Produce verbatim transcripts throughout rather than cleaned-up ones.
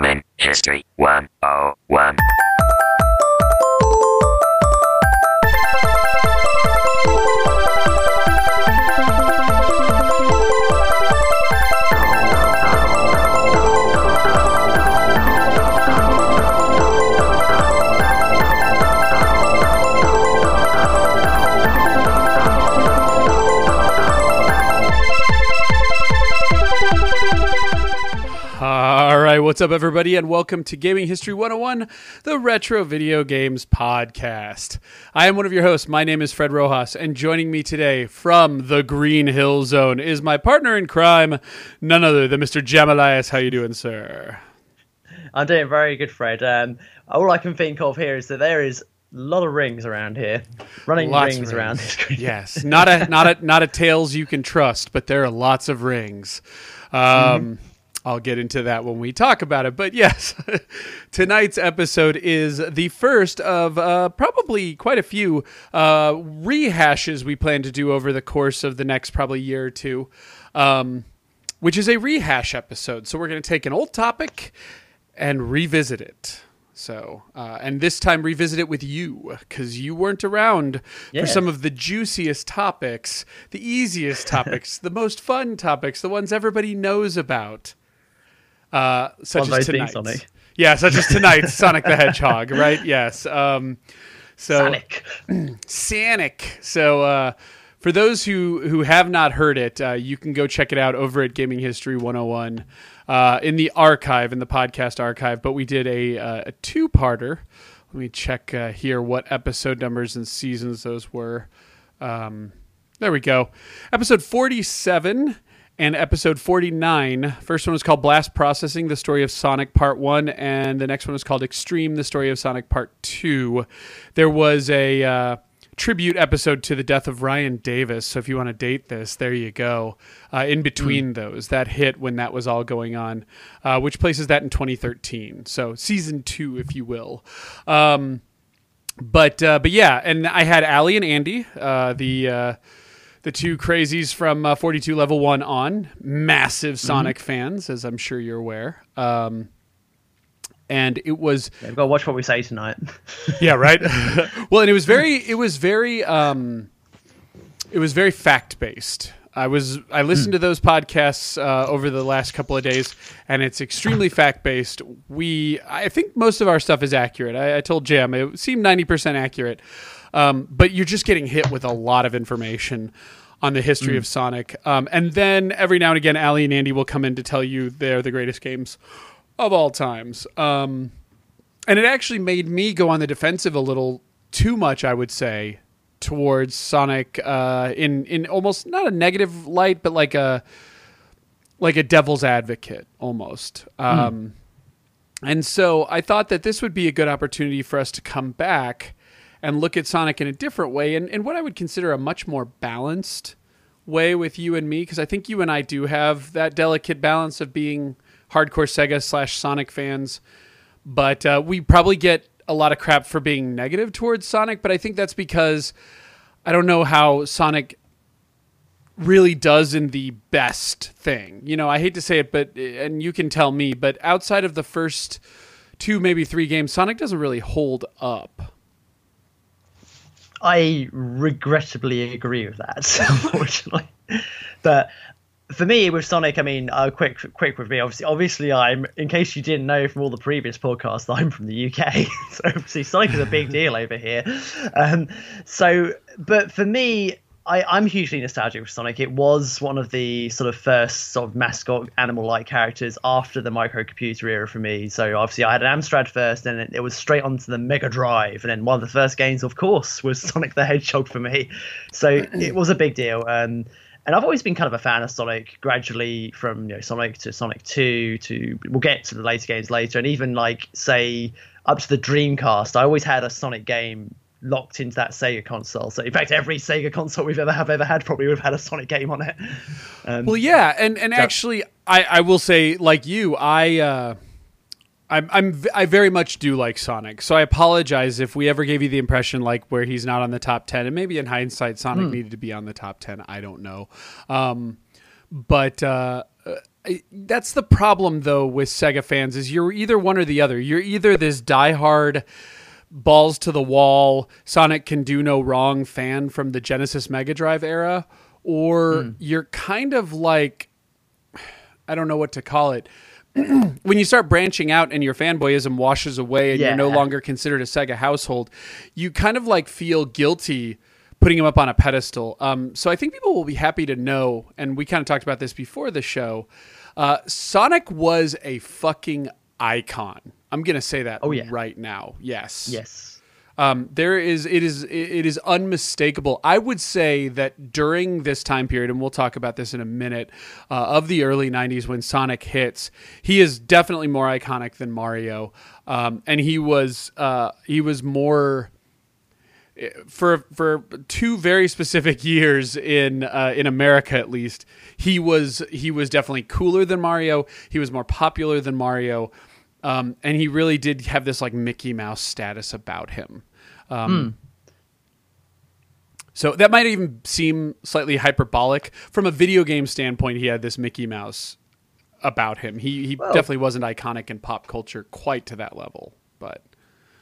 Gaming History one oh one. What's up, everybody, and welcome to Gaming History one oh one, the Retro Video Games Podcast. I am one of your hosts. My name is Fred Rojas, and joining me today from the Green Hill Zone is my partner in crime, none other than Mister Jamalias. How you doing, sir? I'm doing very good, Fred. Um, all I can think of here is that there is a lot of rings around here, running lots rings, rings around this green. Yes, not a not a not a Tails you can trust, but there are lots of rings. Um, mm-hmm. I'll get into that when we talk about it. But yes, tonight's episode is the first of uh, probably quite a few uh, rehashes we plan to do over the course of the next probably year or two, um, which is a rehash episode. So we're going to take an old topic and revisit it. So, uh, and this time revisit it with you, because you weren't around yeah. for some of the juiciest topics, the easiest topics, the most fun topics, the ones everybody knows about. Uh, such as tonight's, Sonic. yeah, such as tonight's Sonic the Hedgehog, right? Yes. Um, so Sonic, Sonic. So uh, for those who who have not heard it, uh, you can go check it out over at Gaming History one oh one uh, in the archive, in the podcast archive. But we did a, uh, a two parter. Let me check uh, here what episode numbers and seasons those were. Um, there we go. Episode forty-seven. And episode forty-nine, first one was called Blast Processing, the Story of Sonic Part one, and the next one was called Extreme, the Story of Sonic Part two. There was a uh, tribute episode to the death of Ryan Davis, so if you want to date this, there you go. Uh, in between mm. those, that hit when that was all going on, uh, which places that in twenty thirteen. So season two, if you will. Um, but uh, but yeah, and I had Allie and Andy, uh, the... Uh, The two crazies from uh, forty-two Level one on, massive Sonic mm-hmm. fans, as I'm sure you're aware. Um, and it was... Yeah, we've got to watch what we say tonight. Yeah, right? Well, and it was very... It was very... Um, it was very fact-based. I was I listened mm. to those podcasts uh, over the last couple of days, and it's extremely fact-based. We... I think most of our stuff is accurate. I, I told Jam, it seemed ninety percent accurate. Um, but you're just getting hit with a lot of information on the history mm. of Sonic. Um, and then every now and again, Allie and Andy will come in to tell you they're the greatest games of all times. Um, and it actually made me go on the defensive a little too much, I would say, towards Sonic uh, in, in almost not a negative light, but like a, like a devil's advocate almost. Um, mm. And so I thought that this would be a good opportunity for us to come back and look at Sonic in a different way, and, and what I would consider a much more balanced way with you and me, because I think you and I do have that delicate balance of being hardcore Sega slash Sonic fans, but uh, we probably get a lot of crap for being negative towards Sonic, but I think that's because I don't know how Sonic really does in the best thing. You know, I hate to say it, but and you can tell me, but outside of the first two, maybe three games, Sonic doesn't really hold up. I regrettably agree with that, unfortunately. But for me, with Sonic, I mean, uh, quick, quick with me. Obviously, obviously, I'm. In case you didn't know from all the previous podcasts, I'm from the U K, so obviously Sonic is a big deal over here. Um, so, but for me, I, I'm hugely nostalgic for Sonic. It was one of the sort of first sort of mascot animal-like characters after the microcomputer era for me. So obviously I had an Amstrad first, and it, it was straight onto the Mega Drive. And then one of the first games, of course, was Sonic the Hedgehog for me. So it was a big deal. Um, and I've always been kind of a fan of Sonic, gradually from you know Sonic to Sonic two to... We'll get to the later games later. And even, like, say, up to the Dreamcast, I always had a Sonic game locked into that Sega console. So in fact, every Sega console we've ever have ever had probably would have had a Sonic game on it. Um, well, yeah, and and so. actually, I, I will say, like you, I uh, I'm I'm I very much do like Sonic. So I apologize if we ever gave you the impression like where he's not on the top ten. And maybe in hindsight, Sonic mm. needed to be on the top ten. I don't know, um, but uh, that's the problem, though, with Sega fans, is you're either one or the other. You're either this diehard, balls to the wall, Sonic can do no wrong fan from the Genesis Mega Drive era, or mm. you're kind of like, I don't know what to call it, when you start branching out and your fanboyism washes away and yeah. you're no longer considered a Sega household, you kind of like feel guilty putting him up on a pedestal. Um, so I think people will be happy to know, and we kind of talked about this before the show, uh, Sonic was a fucking icon. I'm going to say that oh, yeah. right now. Yes. Yes. Um, there is, it is, it is unmistakable. I would say that during this time period, and we'll talk about this in a minute, uh, of the early nineties when Sonic hits, he is definitely more iconic than Mario. Um, and he was, uh, he was more... For for two very specific years in uh, in America, at least, he was he was definitely cooler than Mario. He was more popular than Mario, um, and he really did have this like Mickey Mouse status about him. Um, mm. So that might even seem slightly hyperbolic from a video game standpoint. He had this Mickey Mouse about him. He he Whoa. definitely wasn't iconic in pop culture quite to that level, but.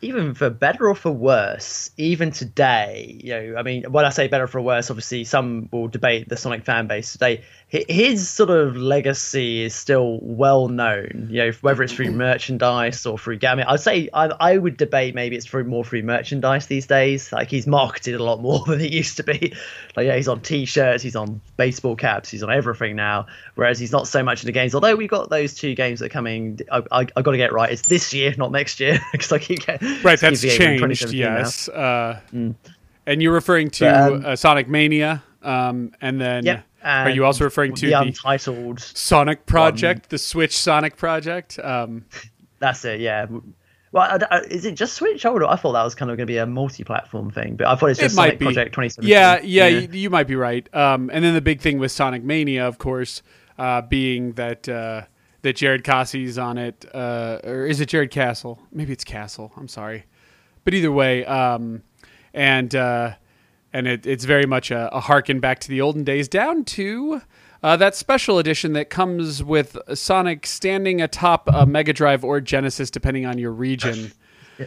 Even for better or for worse, even today, you know, I mean, when I say better for worse, obviously some will debate the Sonic fan base today. His sort of legacy is still well known, you know, whether it's through merchandise or through gaming. I'd say I, I would debate maybe it's through more through merchandise these days. Like he's marketed a lot more than he used to be. Like yeah, he's on T-shirts, he's on baseball caps, he's on everything now. Whereas he's not so much in the games. Although we've got those two games that are coming. I, I, I got to get it right. It's this year, not next year, because I keep getting. Right, that's changed, yes. Uh, mm. And you're referring to but, um, uh, Sonic Mania, um, and then yep, and are you also referring to the untitled the Sonic Project, um, the Switch Sonic Project? Um, that's it, yeah. Well, I, I, is it just Switch? I, I thought that was kind of going to be a multi-platform thing, but I thought it's just it Sonic be. Project twenty seventeen. Yeah, yeah, yeah. You, you might be right. Um, and then the big thing with Sonic Mania, of course, uh, being that... Uh, that Jared Cassie's on it, uh, or is it Jared Castle? Maybe it's Castle. I'm sorry, but either way, um, and uh, and it, it's very much a, a harken back to the olden days, down to uh, that special edition that comes with Sonic standing atop a Mega Drive or Genesis, depending on your region. yeah.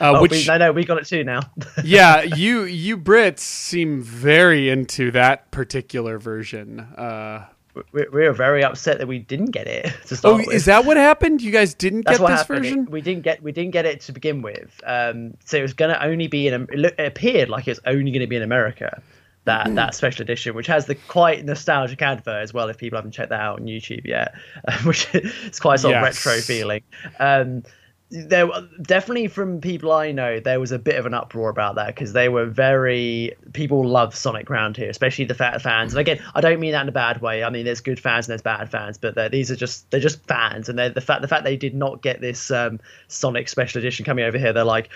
uh, oh, which we, no, no, we got it too now. yeah, you you Brits seem very into that particular version. Uh, We were very upset that we didn't get it to start oh, with. Is that what happened? You guys didn't That's get this happened. version? It, we didn't get we didn't get it to begin with. Um, so it was going to only be in it appeared like it's only going to be in America. That that special edition, which has the quite nostalgic advert as well, if people haven't checked that out on YouTube yet, um, which is quite sort yes. of retro feeling. Um, there definitely from people I know, there was a bit of an uproar about that because they were very people love Sonic round here, especially the fat fans. And again, I don't mean that in a bad way. I mean, there's good fans and there's bad fans, but these are just they're just fans. And the fact the fact they did not get this um, Sonic special edition coming over here, they're like,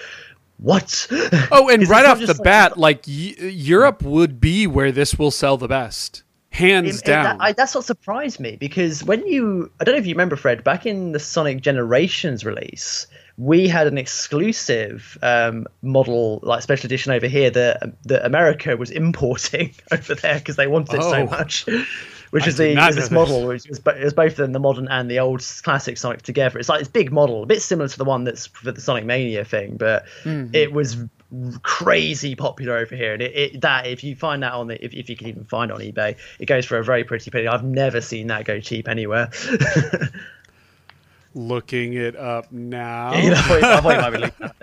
what? Oh, and right off the like, bat, like y- Europe would be where this will sell the best. Hands it, down. It, that, I, that's what surprised me because when you, I don't know if you remember, Fred, back in the Sonic Generations release, we had an exclusive um, model, like special edition over here that, that America was importing over there because they wanted it oh. so much. Which is the is this model, which is, is both the modern and the old classic Sonic together. It's like this big model, a bit similar to the one that's for the Sonic Mania thing, but mm-hmm. it was crazy popular over here. And it, it that if you find that on the if, if you can even find it on eBay, it goes for a very pretty penny. I've never seen that go cheap anywhere. Looking it up now. Yeah, that's what, that's what you might be looking up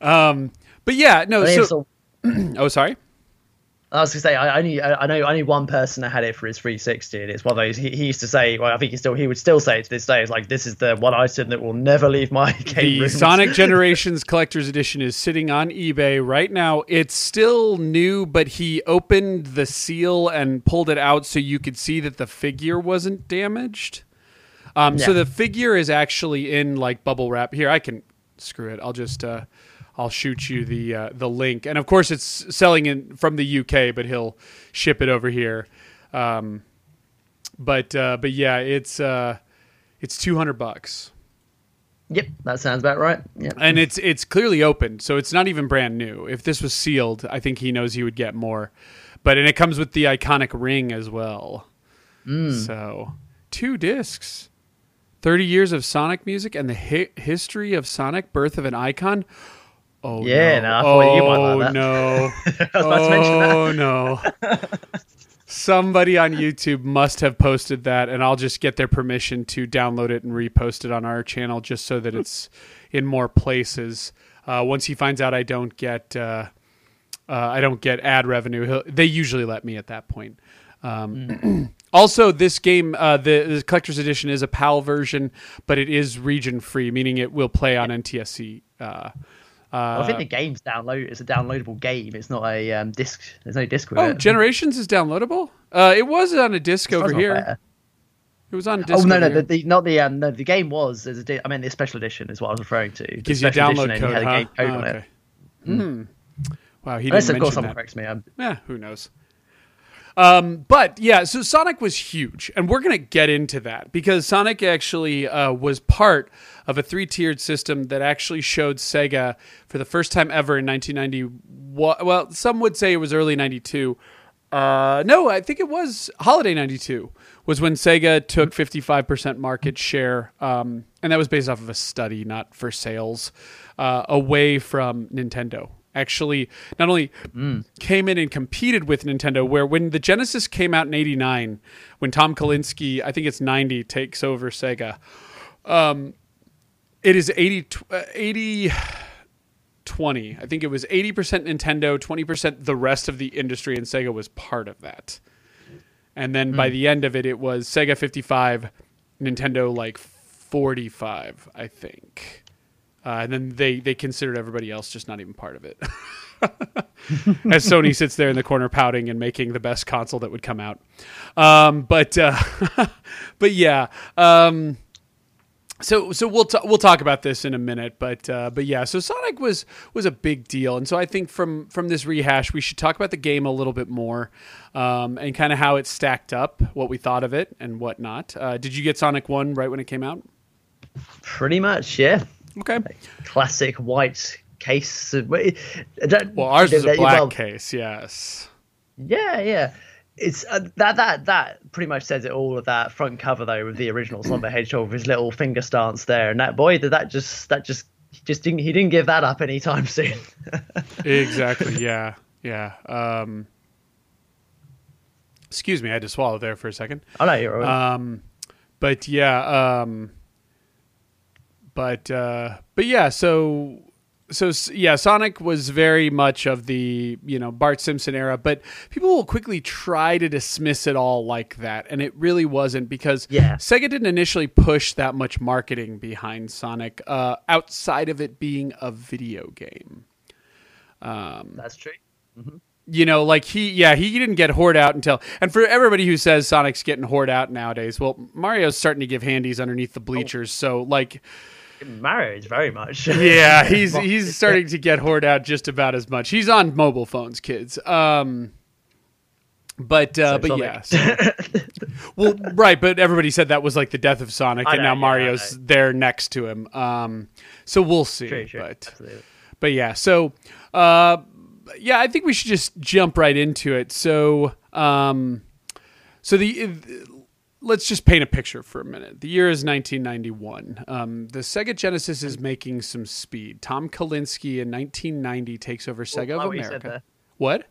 now. Um, but yeah, no. So, so, oh, sorry. I was going to say, I only, I know only one person that had it for his three sixty, and it's one of those, he, he used to say, well, I think he still, he would still say to this day, it's like, this is the one item that will never leave my game room. The Sonic Generations Collector's Edition is sitting on eBay right now. It's still new, but he opened the seal and pulled it out so you could see that the figure wasn't damaged. Um, yeah. So the figure is actually in, like, bubble wrap. Here, I can, screw it, I'll just... Uh, I'll shoot you the uh, the link, and of course it's selling in from the U K, but he'll ship it over here. Um, but uh, but yeah, it's uh, it's two hundred bucks. Yep, that sounds about right. Yep. And it's it's clearly opened, so it's not even brand new. If this was sealed, I think he knows he would get more. But and it comes with the iconic ring as well. Mm. So two discs. thirty years of Sonic music and the hi- history of Sonic, Birth of an Icon. Oh, yeah, no. no oh, you might like that. no. I was about to mention that. Oh, no. Somebody on YouTube must have posted that, and I'll just get their permission to download it and repost it on our channel just so that it's in more places. Uh, once he finds out I don't get uh, uh, I don't get ad revenue, he'll, they usually let me at that point. Um, mm. Also, this game, uh, the, the collector's edition is a PAL version, but it is region free, meaning it will play on N T S C. Uh, Uh, I think the game's download. It's a downloadable game. It's not a um, disc. There's no disc with oh, it. Oh, Generations is downloadable. Uh, it was on a disc over here. Better. It was on a disc. Oh no, no, the, the, not the um, no. The game was. As a di- I mean, the special edition is what I was referring to. It gives you a download code. Had huh? a game code oh, on okay. it. Mm. Wow, he Unless, didn't mention that. Unless of course someone corrects me. I'm... Yeah, who knows? Um, but yeah, so Sonic was huge, and we're gonna get into that because Sonic actually uh, was part of a three-tiered system that actually showed Sega for the first time ever in nineteen ninety-one. Well, some would say it was early ninety-two. Uh, no, I think it was Holiday ninety-two was when Sega took fifty-five percent market share, um, and that was based off of a study, not for sales, uh, away from Nintendo. Actually, not only mm. came in and competed with Nintendo, where when the Genesis came out in eighty-nine, when Tom Kalinske, I think it's ninety, takes over Sega, um, it is eighty, eighty, twenty. I think it was eighty percent Nintendo, twenty percent the rest of the industry, and Sega was part of that. And then mm. by the end of it, it was Sega fifty-five, Nintendo like forty-five, I think. Uh, and then they, they considered everybody else just not even part of it. As Sony sits there in the corner pouting and making the best console that would come out. Um, but uh, but yeah, um, so so we'll t- we'll talk about this in a minute. But uh, but yeah, so Sonic was was a big deal, and so I think from from this rehash we should talk about the game a little bit more um, and kind of how it stacked up, what we thought of it, and whatnot. Uh, did you get Sonic one right when it came out? Pretty much, yeah. Okay. Classic white case. Well, ours is a black well, case, yes. Yeah, yeah. It's uh, that that that pretty much says it all. Of that front cover though, with the original Sonic the Hedgehog, with his little finger stance there, and that boy, that that just that just just didn't he didn't give that up anytime soon. Exactly. Yeah. Yeah. Um, excuse me, I had to swallow there for a second. I know you're all right. Um, but yeah. Um, But uh, but yeah, so so yeah, Sonic was very much of the, you know, Bart Simpson era, but people will quickly try to dismiss it all like that, and it really wasn't because yeah. Sega didn't initially push that much marketing behind Sonic uh, outside of it being a video game. Um, That's true. Mm-hmm. You know, like he, yeah, he didn't get hoard out until, and for everybody who says Sonic's getting hoard out nowadays, well, Mario's starting to give handies underneath the bleachers, oh. so like. Marriage very much. Yeah, he's he's starting to get hoard out just about as much. He's on mobile phones, kids. Um, but uh, so but Sonic. yeah, so, well, right. But everybody said that was like the death of Sonic, I and know, now yeah, Mario's there next to him. Um, so we'll see. True, true. But Absolutely. but yeah, so uh, yeah, I think we should just jump right into it. So um, so the. the Let's just paint a picture for a minute. The year is nineteen ninety-one. Um, the Sega Genesis is making some speed. Tom Kalinske in nineteen ninety takes over Sega oh, of America. What?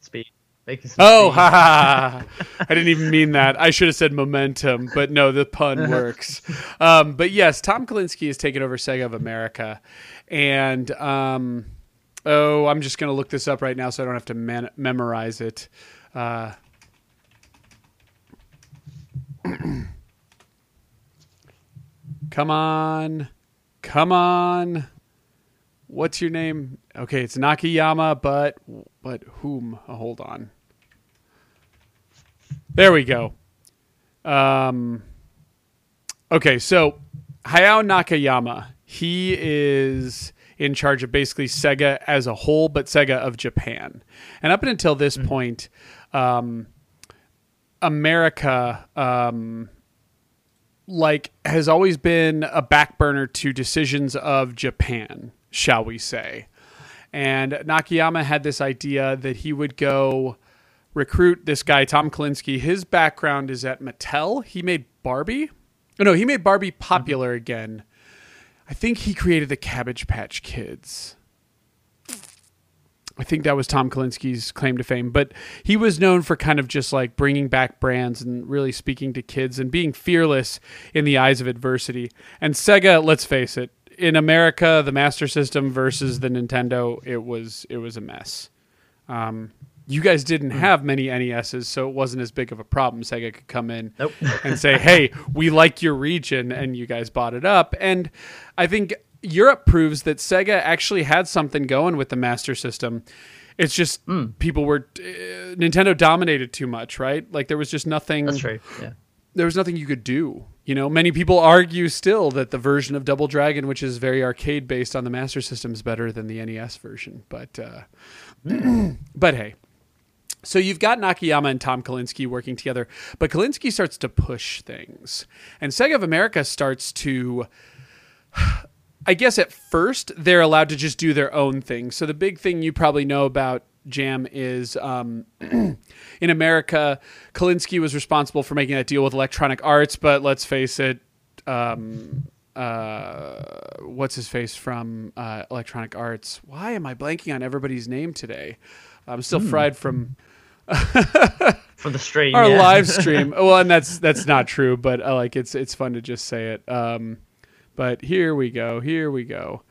Speed. Making some oh, speed. ha ha! ha. I didn't even mean that. I should have said momentum, but no, the pun works. Um, but yes, Tom Kalinske is taking over Sega of America, and um, oh, I'm just going to look this up right now so I don't have to man- memorize it. Uh, come on, come on. What's your name? Okay, it's Nakayama, but but whom? Oh, hold on. There we go. Um. Okay, so Hayao Nakayama. He is in charge of basically Sega as a whole, but Sega of Japan. And up until this mm-hmm. point, um. America, um, like, has always been a back burner to decisions of Japan, shall we say. And Nakayama had this idea that he would go recruit this guy, Tom Kalinske. His background is at Mattel. He made Barbie. Oh, no, he made Barbie popular mm-hmm. again. I think he created the Cabbage Patch Kids. I think that was Tom Kalinske's claim to fame. But he was known for kind of just like bringing back brands and really speaking to kids and being fearless in the eyes of adversity. And Sega, let's face it, in America, the Master System versus the Nintendo, it was it was a mess. Um, you guys didn't have many N E Ses, so it wasn't as big of a problem. Sega could come in nope. and say, hey, we like your region, and you guys bought it up. And I think Europe proves that Sega actually had something going with the Master System. It's just mm. people were uh, Nintendo dominated too much, right? Like there was just nothing. That's true. Yeah. There was nothing you could do. You know, many people argue still that the version of Double Dragon, which is very arcade based on the Master System, is better than the N E S version. But uh, mm. but hey, so you've got Nakayama and Tom Kalinske working together, but Kalinske starts to push things, and Sega of America starts to. I guess at first they're allowed to just do their own thing. So the big thing you probably know about Jam is um, in America, Kalinske was responsible for making that deal with Electronic Arts, but let's face it, um, uh, what's his face from uh, Electronic Arts? Why am I blanking on everybody's name today? I'm still mm. fried from... from the stream. Our yeah. live stream. Well, and that's that's not true, but uh, like it's it's fun to just say it. Um But here we go. Here we go.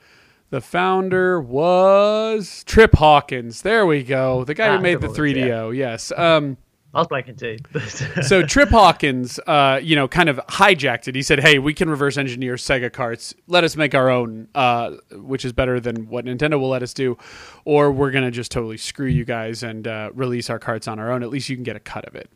The founder was Trip Hawkins. There we go. The guy ah, who made the three D O. Yeah. Yes. Um, I was blanking too. So Trip Hawkins, uh, you know, kind of hijacked it. He said, hey, we can reverse engineer Sega carts. Let us make our own, uh, which is better than what Nintendo will let us do. Or we're going to just totally screw you guys and uh, release our carts on our own. At least you can get a cut of it.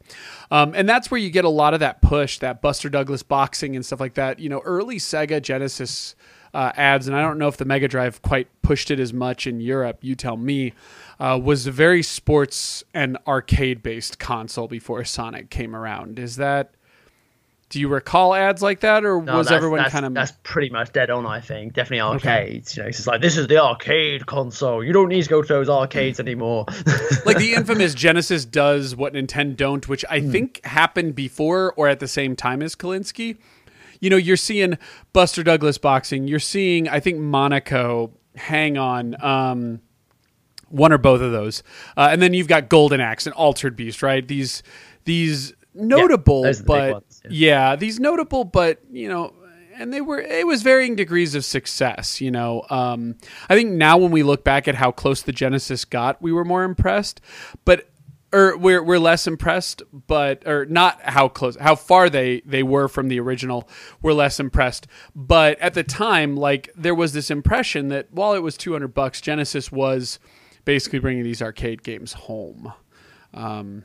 Um, and that's where you get a lot of that push, that Buster Douglas boxing and stuff like that. You know, early Sega Genesis uh, ads, and I don't know if the Mega Drive quite pushed it as much in Europe, you tell me, uh, was a very sports and arcade-based console before Sonic came around. Is that... Do you recall ads like that, or no, was everyone kind of... That's pretty much dead on, I think. Definitely arcades. Okay. You know, it's just like, this is the arcade console. You don't need to go to those arcades anymore. Like the infamous Genesis does what Nintendo don't, which I mm. think happened before or at the same time as Kalinske. You know, you're seeing Buster Douglas boxing. You're seeing, I think, Monaco. Hang on. Um, one or both of those. Uh, and then you've got Golden Axe and Altered Beast, right? These... these notable yeah, but ones, yeah. yeah these notable but you know and they were it was varying degrees of success, you know. um I think now when we look back at how close the Genesis got, we were more impressed, but or we're we're less impressed but or not how close how far they they were from the original. We're less impressed, but at the time, like, there was this impression that while it was two hundred bucks, Genesis was basically bringing these arcade games home. um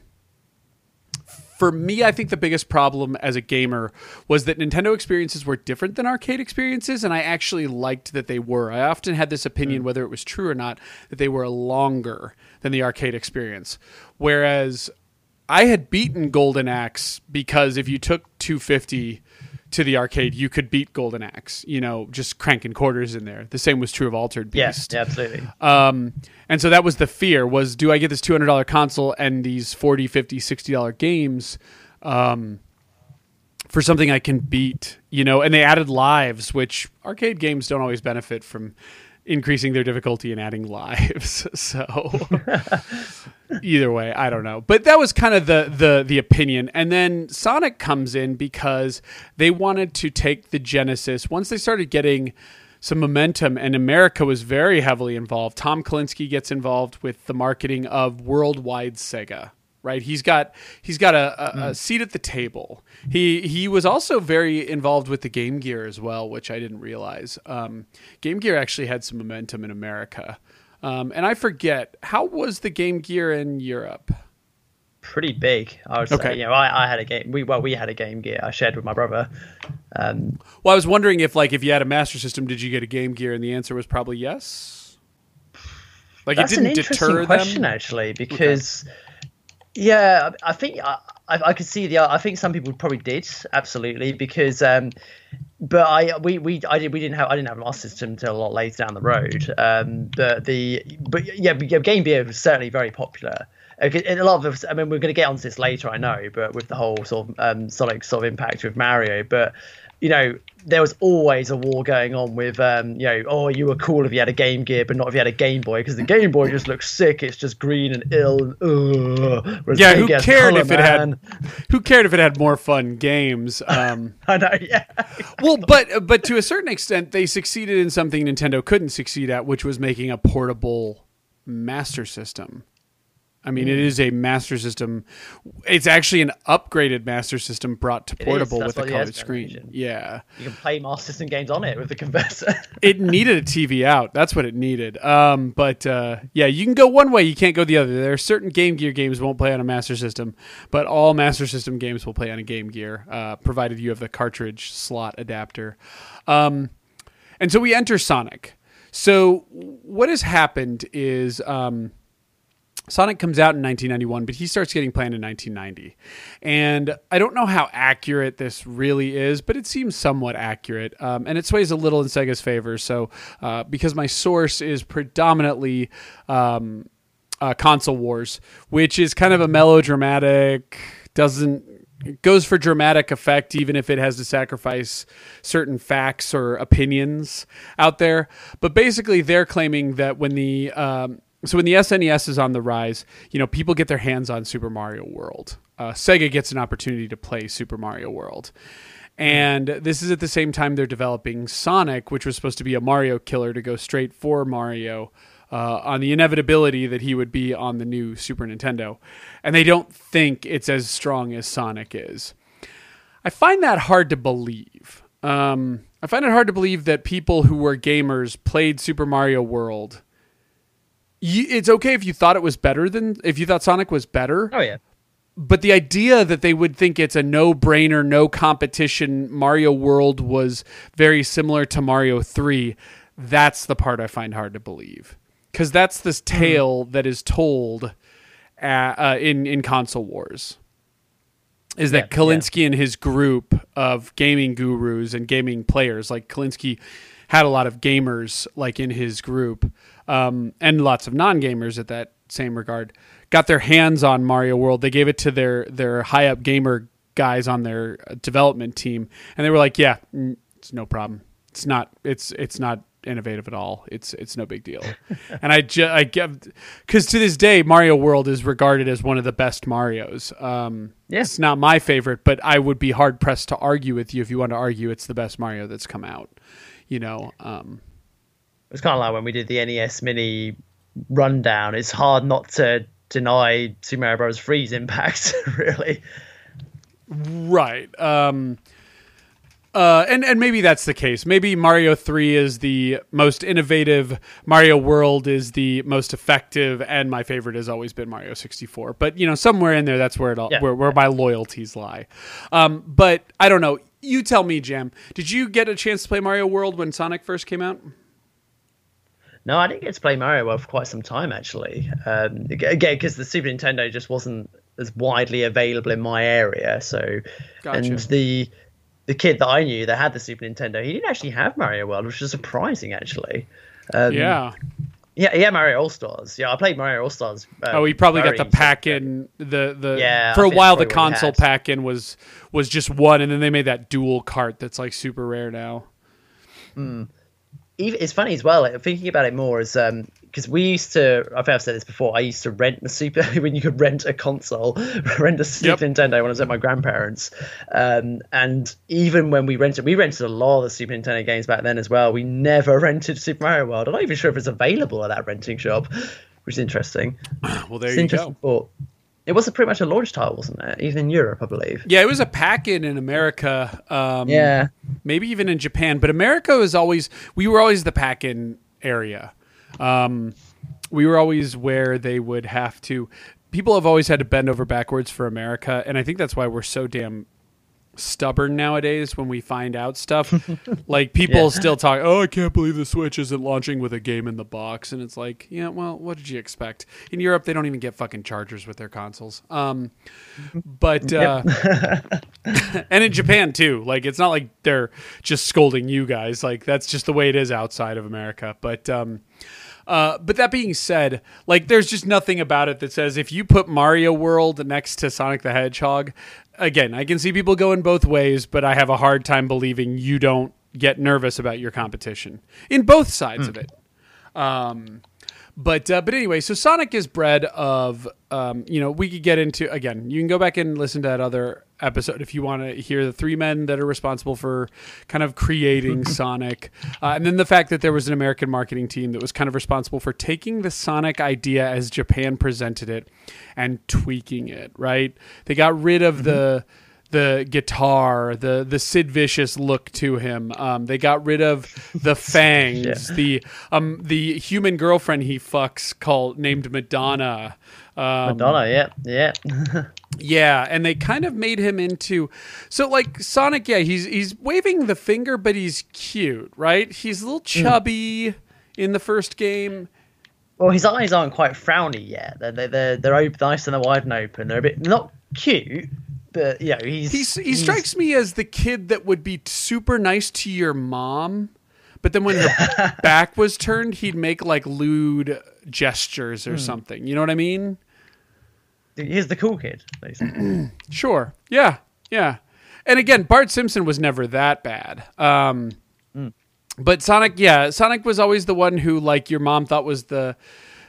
For me, I think the biggest problem as a gamer was that Nintendo experiences were different than arcade experiences, and I actually liked that they were. I often had this opinion, whether it was true or not, that they were longer than the arcade experience. Whereas I had beaten Golden Axe because if you took two fifty to the arcade, you could beat Golden Axe, you know, just cranking quarters in there. The same was true of Altered Beast. Yes, yeah, absolutely. Um, and so that was the fear, was do I get this two hundred dollars console and these forty, fifty, sixty dollars games um, for something I can beat, you know? And they added lives, which arcade games don't always benefit from increasing their difficulty and adding lives. So either way, I don't know. But that was kind of the, the, the opinion. And then Sonic comes in because they wanted to take the Genesis. Once they started getting some momentum and America was very heavily involved, Tom Kalinske gets involved with the marketing of worldwide Sega. Right, he's got he's got a, a, mm. a seat at the table. He he was also very involved with the Game Gear as well, which I didn't realize. Um, Game Gear actually had some momentum in America, um, and I forget, how was the Game Gear in Europe? Pretty big, I would okay. say. You know, I, I had a game. We well, we had a Game Gear. I shared with my brother. Um, well, I was wondering if like if you had a Master System, did you get a Game Gear? And the answer was probably yes. Like that's it didn't an interesting deter question, them actually, because. Okay. Yeah, I think I, I could see the. I think some people probably did, absolutely, because. Um, but I we, we I did we didn't have I didn't have an Master System until a lot later down the road. Um, but the but yeah, Game Gear was certainly very popular. And a lot of us, I mean, we're going to get onto this later, I know, but with the whole sort of um, Sonic sort of impact with Mario, but you know, there was always a war going on with, um, you know, oh, you were cool if you had a Game Gear, but not if you had a Game Boy, because the Game Boy just looks sick. It's just green and ill. And, uh, yeah, who cared if it had? Who cared if it had more fun games? Um, I know. Yeah. Well, but but to a certain extent, they succeeded in something Nintendo couldn't succeed at, which was making a portable Master System. I mean, it is a Master System. It's actually an upgraded Master System brought to portable with a color screen. Yeah. You can play Master System games on it with the converter. It needed a T V out. That's what it needed. Um, but uh, yeah, you can go one way. You can't go the other. There are certain Game Gear games won't play on a Master System, but all Master System games will play on a Game Gear, uh, provided you have the cartridge slot adapter. Um, and so we enter Sonic. So what has happened is... Um, Sonic comes out in nineteen ninety-one, but he starts getting planned in nineteen ninety. And I don't know how accurate this really is, but it seems somewhat accurate. Um, and it sways a little in Sega's favor. So uh, because my source is predominantly um, uh, Console Wars, which is kind of a melodramatic, doesn't it goes for dramatic effect, even if it has to sacrifice certain facts or opinions out there. But basically, they're claiming that when the... Um, So when the S N E S is on the rise, you know, people get their hands on Super Mario World. Uh, Sega gets an opportunity to play Super Mario World. And this is at the same time they're developing Sonic, which was supposed to be a Mario killer to go straight for Mario uh, on the inevitability that he would be on the new Super Nintendo. And they don't think it's as strong as Sonic is. I find that hard to believe. Um, I find it hard to believe that people who were gamers played Super Mario World... It's okay if you thought it was better than if you thought Sonic was better. Oh yeah, but the idea that they would think it's a no-brainer, no competition. Mario World was very similar to Mario three. That's the part I find hard to believe, because that's this tale that is told uh, uh, in in Console Wars. Is that yeah, Kalinske yeah. and his group of gaming gurus and gaming players, like Kalinske had a lot of gamers like in his group um, and lots of non-gamers at that same regard, got their hands on Mario World. They gave it to their, their high up gamer guys on their development team. And they were like, yeah, it's no problem. It's not, it's, it's not innovative at all. It's, it's no big deal. And I just, I give, cause to this day, Mario World is regarded as one of the best Marios. Um, yeah. It's not my favorite, but I would be hard pressed to argue with you. If you want to argue, it's the best Mario that's come out. You know, um, it was kind of like when we did the N E S Mini rundown. It's hard not to deny Super Mario Bros. three's impact, really. Right. Um, uh, and, and maybe that's the case. Maybe Mario three is the most innovative, Mario World is the most effective, and my favorite has always been Mario sixty-four. But, you know, somewhere in there, that's where it all, yeah. where, where my loyalties lie. Um, but I don't know. You tell me, Jam. Did you get a chance to play Mario World when Sonic first came out? No, I didn't get to play Mario World for quite some time, actually. Um, again, because the Super Nintendo just wasn't as widely available in my area. So, gotcha. And the the kid that I knew that had the Super Nintendo, he didn't actually have Mario World, which was surprising, actually. Um, yeah. Yeah, yeah, Mario All Stars. Yeah, I played Mario All Stars. Um, oh, he probably got the pack in the the. Yeah, for a while the console pack in was was just one, and then they made that dual cart that's like super rare now. Mm. It's funny as well. Thinking about it more is because um, we used to. I think I've said this before. I used to rent the Super when you could rent a console, rent a Super yep. Nintendo when I was at my grandparents. Um, and even when we rented, we rented a lot of the Super Nintendo games back then as well. We never rented Super Mario World. I'm not even sure if it's available at that renting shop, which is interesting. Well, there it's you go. Thought. It was a pretty much a launch title, wasn't it? Even in Europe, I believe. Yeah, it was a pack-in in America. Um, yeah. Maybe even in Japan. But America was always... We were always the pack-in area. Um, we were always where they would have to... People have always had to bend over backwards for America. And I think that's why we're so damn stubborn nowadays when we find out stuff. Like, people yeah. still talk, oh, I can't believe the Switch isn't launching with a game in the box. And it's like, yeah, well, what did you expect? In Europe, they don't even get fucking chargers with their consoles. Um, but, uh, yep. And in Japan too, like, it's not like they're just scolding you guys. Like, that's just the way it is outside of America. But, um, Uh, but that being said, like, there's just nothing about it that says if you put Mario World next to Sonic the Hedgehog, again, I can see people going both ways, but I have a hard time believing you don't get nervous about your competition in both sides mm. of it. Um, but, uh, but anyway, so Sonic is bred of, um, you know, we could get into, again, you can go back and listen to that other episode if you want to hear the three men that are responsible for kind of creating Sonic. Uh, and then the fact that there was an American marketing team that was kind of responsible for taking the Sonic idea as Japan presented it and tweaking it, right? They got rid of mm-hmm. the, the guitar, the the Sid Vicious look to him. Um, they got rid of the fangs, yeah. the um, the human girlfriend he fucks called named Madonna. Um, Madonna, yeah, yeah, yeah. And they kind of made him into so like Sonic. Yeah, he's he's waving the finger, but he's cute, right? He's a little chubby mm. in the first game. Well, his eyes aren't quite frowny yet. They're they're they're, they're open, nice and wide and open. They're a bit not cute. But, you know, he's, he's, he he's, strikes me as the kid that would be super nice to your mom, but then when her back was turned, he'd make like lewd gestures or hmm. something. You know what I mean? He's the cool kid, basically. Sure. Yeah. Yeah. And again, Bart Simpson was never that bad. Um, mm. But Sonic, yeah, Sonic was always the one who like your mom thought was the...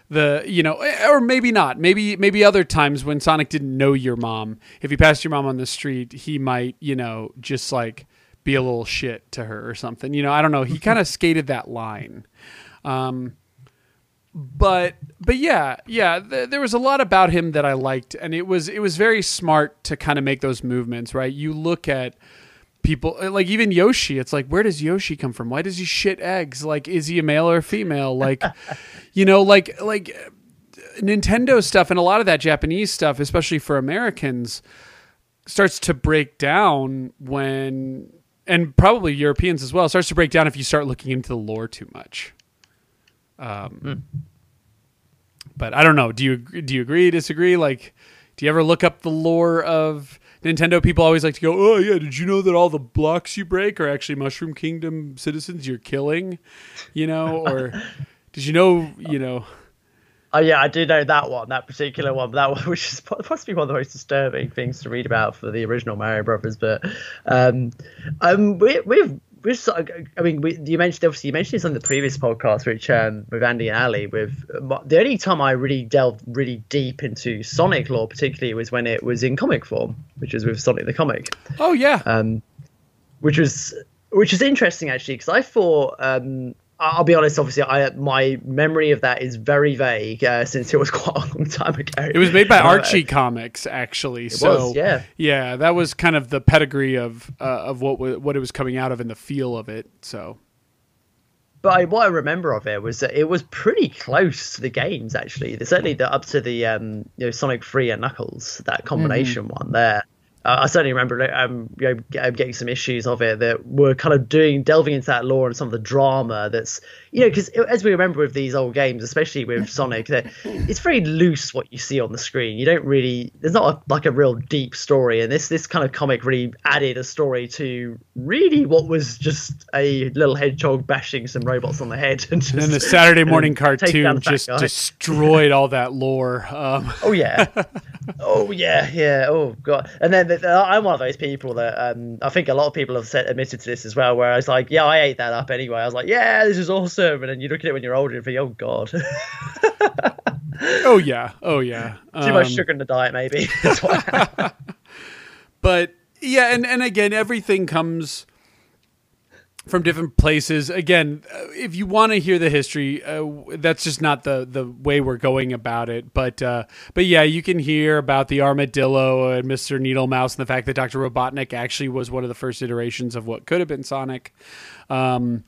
The, you know, or maybe not. Maybe maybe other times when Sonic didn't know your mom, if he passed your mom on the street, he might, you know, just like be a little shit to her or something. You know, I don't know. He kind of skated that line. Um, but but yeah, yeah, th- there was a lot about him that I liked. And it was it was very smart to kind of make those movements, right? You look at people like even Yoshi. It's like, where does Yoshi come from? Why does he shit eggs? Like, is he a male or a female? Like, you know, like like Nintendo stuff and a lot of that Japanese stuff, especially for Americans, starts to break down when, and probably Europeans as well, starts to break down if you start looking into the lore too much. Um, mm. But I don't know. Do you do you agree? Disagree? Like, do you ever look up the lore of Nintendo? People always like to go, oh yeah, did you know that all the blocks you break are actually Mushroom Kingdom citizens you're killing? You know, or did you know, you know? Oh yeah, I do know that one, that particular one, that one, which is possibly one of the most disturbing things to read about for the original Mario Brothers. But um, um, we, we've, we've sort of, I mean, we, you mentioned obviously you mentioned this on the previous podcast, which um, with Andy and Ali. With the only time I really delved really deep into Sonic lore, particularly, was when it was in comic form, which was with Sonic the Comic. Oh yeah, um, which was which is interesting actually, because I thought um, I'll be honest, obviously, I my memory of that is very vague uh, since it was quite a long time ago. It was made by Archie uh, Comics, actually. It so was, yeah, yeah, that was kind of the pedigree of uh, of what what it was coming out of and the feel of it. So, but I, what I remember of it was that it was pretty close to the games, actually. Certainly, the, up to the um, you know, Sonic three and Knuckles, that combination mm-hmm. one there. Uh, I certainly remember um, you know, getting some issues of it that were kind of doing delving into that lore and some of the drama that's, you know, because as we remember with these old games, especially with Sonic, that it's very loose what you see on the screen. You don't really, there's not a, like a real deep story. And this this kind of comic really added a story to really what was just a little hedgehog bashing some robots on the head. And, just, and then the Saturday morning cartoon just destroyed all that lore. Um. Oh, yeah. Oh, yeah. Yeah. Oh, God. And then I'm one of those people that um, I think a lot of people have said, admitted to this as well, where I was like, yeah, I ate that up anyway. I was like, yeah, this is awesome. And then you look at it when you're older and think, oh, God. Oh, yeah. Oh, yeah. Um, Too much sugar in the diet, maybe. That's why. But, yeah, and, and again, everything comes from different places. Again, if you want to hear the history, uh, that's just not the, the way we're going about it. But uh, but yeah, you can hear about the armadillo and Mister Needle Mouse and the fact that Doctor Robotnik actually was one of the first iterations of what could have been Sonic. Um,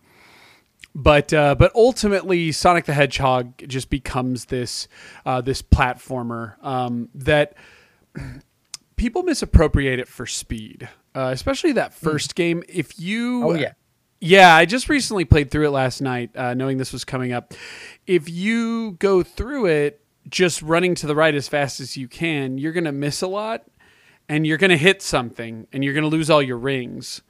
but uh, but ultimately, Sonic the Hedgehog just becomes this uh, this platformer um, that people misappropriate it for speed, uh, especially that first mm. game. If you oh yeah. Yeah, I just recently played through it last night, uh, knowing this was coming up. If you go through it just running to the right as fast as you can, you're going to miss a lot, and you're going to hit something, and you're going to lose all your rings,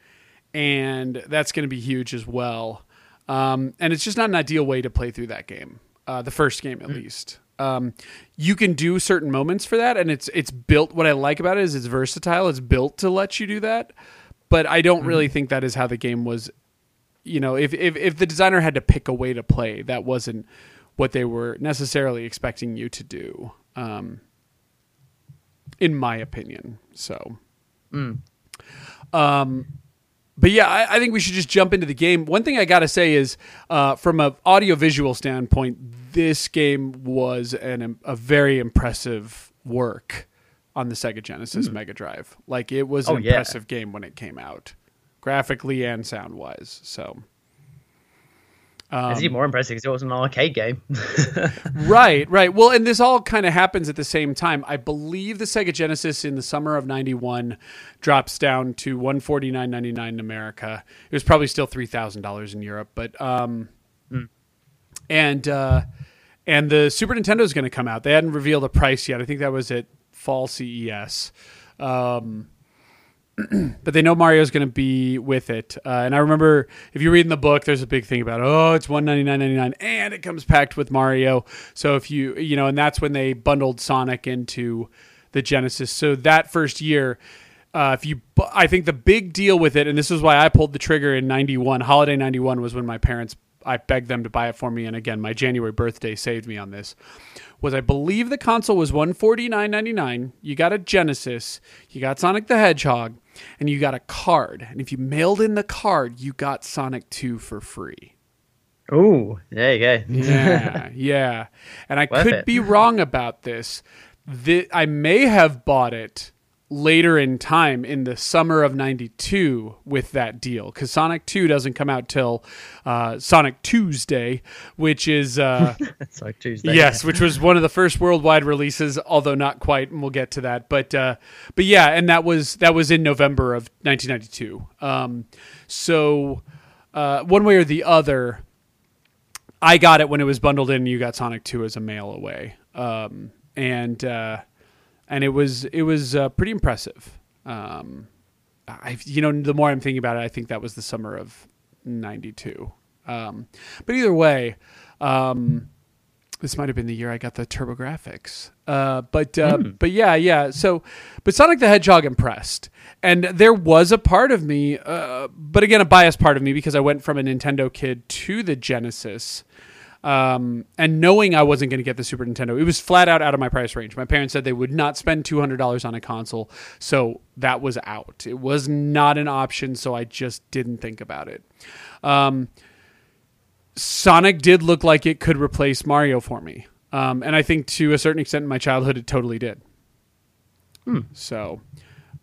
and that's going to be huge as well. Um, and it's just not an ideal way to play through that game. uh, the first game at mm-hmm. least. Um, you can do certain moments for that, and it's it's built. What I like about it is it's versatile. It's built to let you do that, but I don't mm-hmm. really think that is how the game was. You know, if, if if the designer had to pick a way to play, that wasn't what they were necessarily expecting you to do. Um, in my opinion, so. Mm. Um, but yeah, I, I think we should just jump into the game. One thing I gotta say is, uh, from an audiovisual standpoint, this game was an, a very impressive work on the Sega Genesis mm. Mega Drive. Like, it was oh, an impressive yeah. game when it came out, graphically and sound wise. So, um, it's even more impressive because it was an arcade game. right, right. Well, and this all kind of happens at the same time. I believe the Sega Genesis in the summer of ninety-one drops down to one hundred forty-nine dollars and ninety-nine cents in America. It was probably still three thousand dollars in Europe, but um, mm. and uh, and the Super Nintendo is going to come out. They hadn't revealed a price yet. I think that was at fall C E S. Um, but they know Mario's going to be with it. Uh, and I remember, if you read in the book, there's a big thing about, oh, it's one hundred ninety-nine dollars and ninety-nine cents and it comes packed with Mario. So if you, you know, and that's when they bundled Sonic into the Genesis. So that first year, uh, if you, I think the big deal with it, and this is why I pulled the trigger in ninety-one, holiday ninety-one was when my parents, I begged them to buy it for me. And again, my January birthday saved me on this. Was I believe the console was one hundred forty-nine dollars and ninety-nine cents. You got a Genesis, you got Sonic the Hedgehog, and you got a card. And if you mailed in the card, you got Sonic two for free. Ooh, there you go. yeah, yeah. And I Worth could it. be wrong about this. The, I may have bought it later in time in the summer of ninety-two with that deal, because Sonic two doesn't come out till uh, Sonic Tuesday, which is uh, it's like Tuesday, yes, yeah. which was one of the first worldwide releases, although not quite, and we'll get to that. But uh, but yeah, and that was that was in November of nineteen ninety-two. Um, so uh, one way or the other, I got it when it was bundled in. And you got Sonic two as a mail away, um, and uh, and it was it was uh, pretty impressive. Um, I you know the more I'm thinking about it, I think that was the summer of ninety-two. Um, but either way, um, this might have been the year I got the TurboGrafx. Uh, but uh, mm. but yeah yeah. So but Sonic the Hedgehog impressed, and there was a part of me, uh, but again a biased part of me, because I went from a Nintendo kid to the Genesis. Um, and knowing I wasn't going to get the Super Nintendo, it was flat out out of my price range. My parents said they would not spend two hundred dollars on a console, so that was out. It was not an option, so I just didn't think about it. Um, Sonic did look like it could replace Mario for me. Um, and I think to a certain extent in my childhood, it totally did. Hmm. So...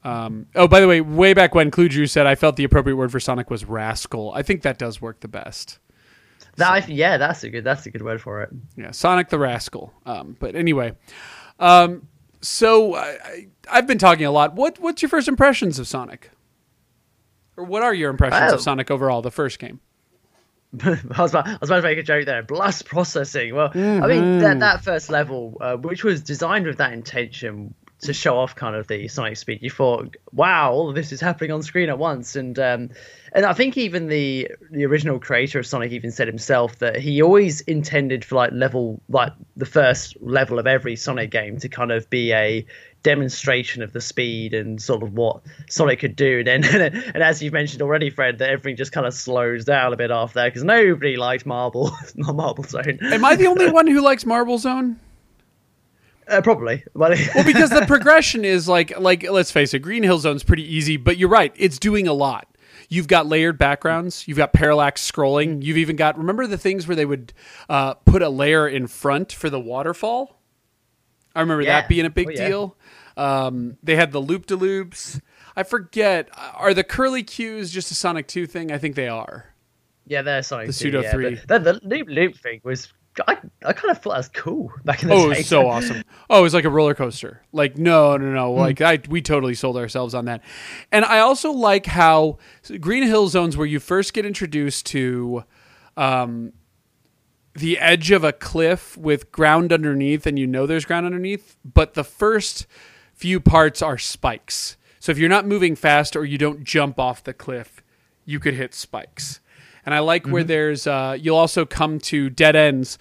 Um, oh, by the way, way back when, Clue Drew said, I felt the appropriate word for Sonic was rascal. I think that does work the best. That so. I, yeah, that's a good that's a good word for it. Yeah, Sonic the Rascal. Um, but anyway, um, so I, I, I've been talking a lot. What what's your first impressions of Sonic? Or what are your impressions oh. of Sonic overall, the first game? I was about, I was about to make a joke there. Blast processing. Well, mm-hmm. I mean, that, that first level, uh, which was designed with that intention to show off kind of the Sonic speed, you thought, wow, all of this is happening on screen at once. And um, and I think even the the original creator of Sonic even said himself that he always intended for like level, like the first level of every Sonic game to kind of be a demonstration of the speed and sort of what Sonic could do. And then, and as you've mentioned already, Fred, that everything just kind of slows down a bit after that because nobody liked Marble, not Marble Zone. Am I the only one who likes Marble Zone? Uh, probably. Well, because the progression is like, like let's face it, Green Hill Zone's pretty easy, but you're right, it's doing a lot. You've got layered backgrounds, you've got parallax scrolling, you've even got, remember the things where they would uh, put a layer in front for the waterfall? I remember yeah. that being a big oh, yeah. deal. Um, they had the loop-de-loops. I forget, are the curly cues just a Sonic two thing? I think they are. Yeah, they're Sonic the two. The pseudo three. Yeah, the loop-loop thing was... I, I kind of thought that was cool back in the day. Oh, it was so awesome. Oh, it was like a roller coaster. Like, no, no, no. Like, I we totally sold ourselves on that. And I also like how Green Hill Zone's where you first get introduced to um, the edge of a cliff with ground underneath, and you know there's ground underneath, but the first few parts are spikes. So if you're not moving fast or you don't jump off the cliff, you could hit spikes. And I like mm-hmm. where there's, uh, you'll also come to dead ends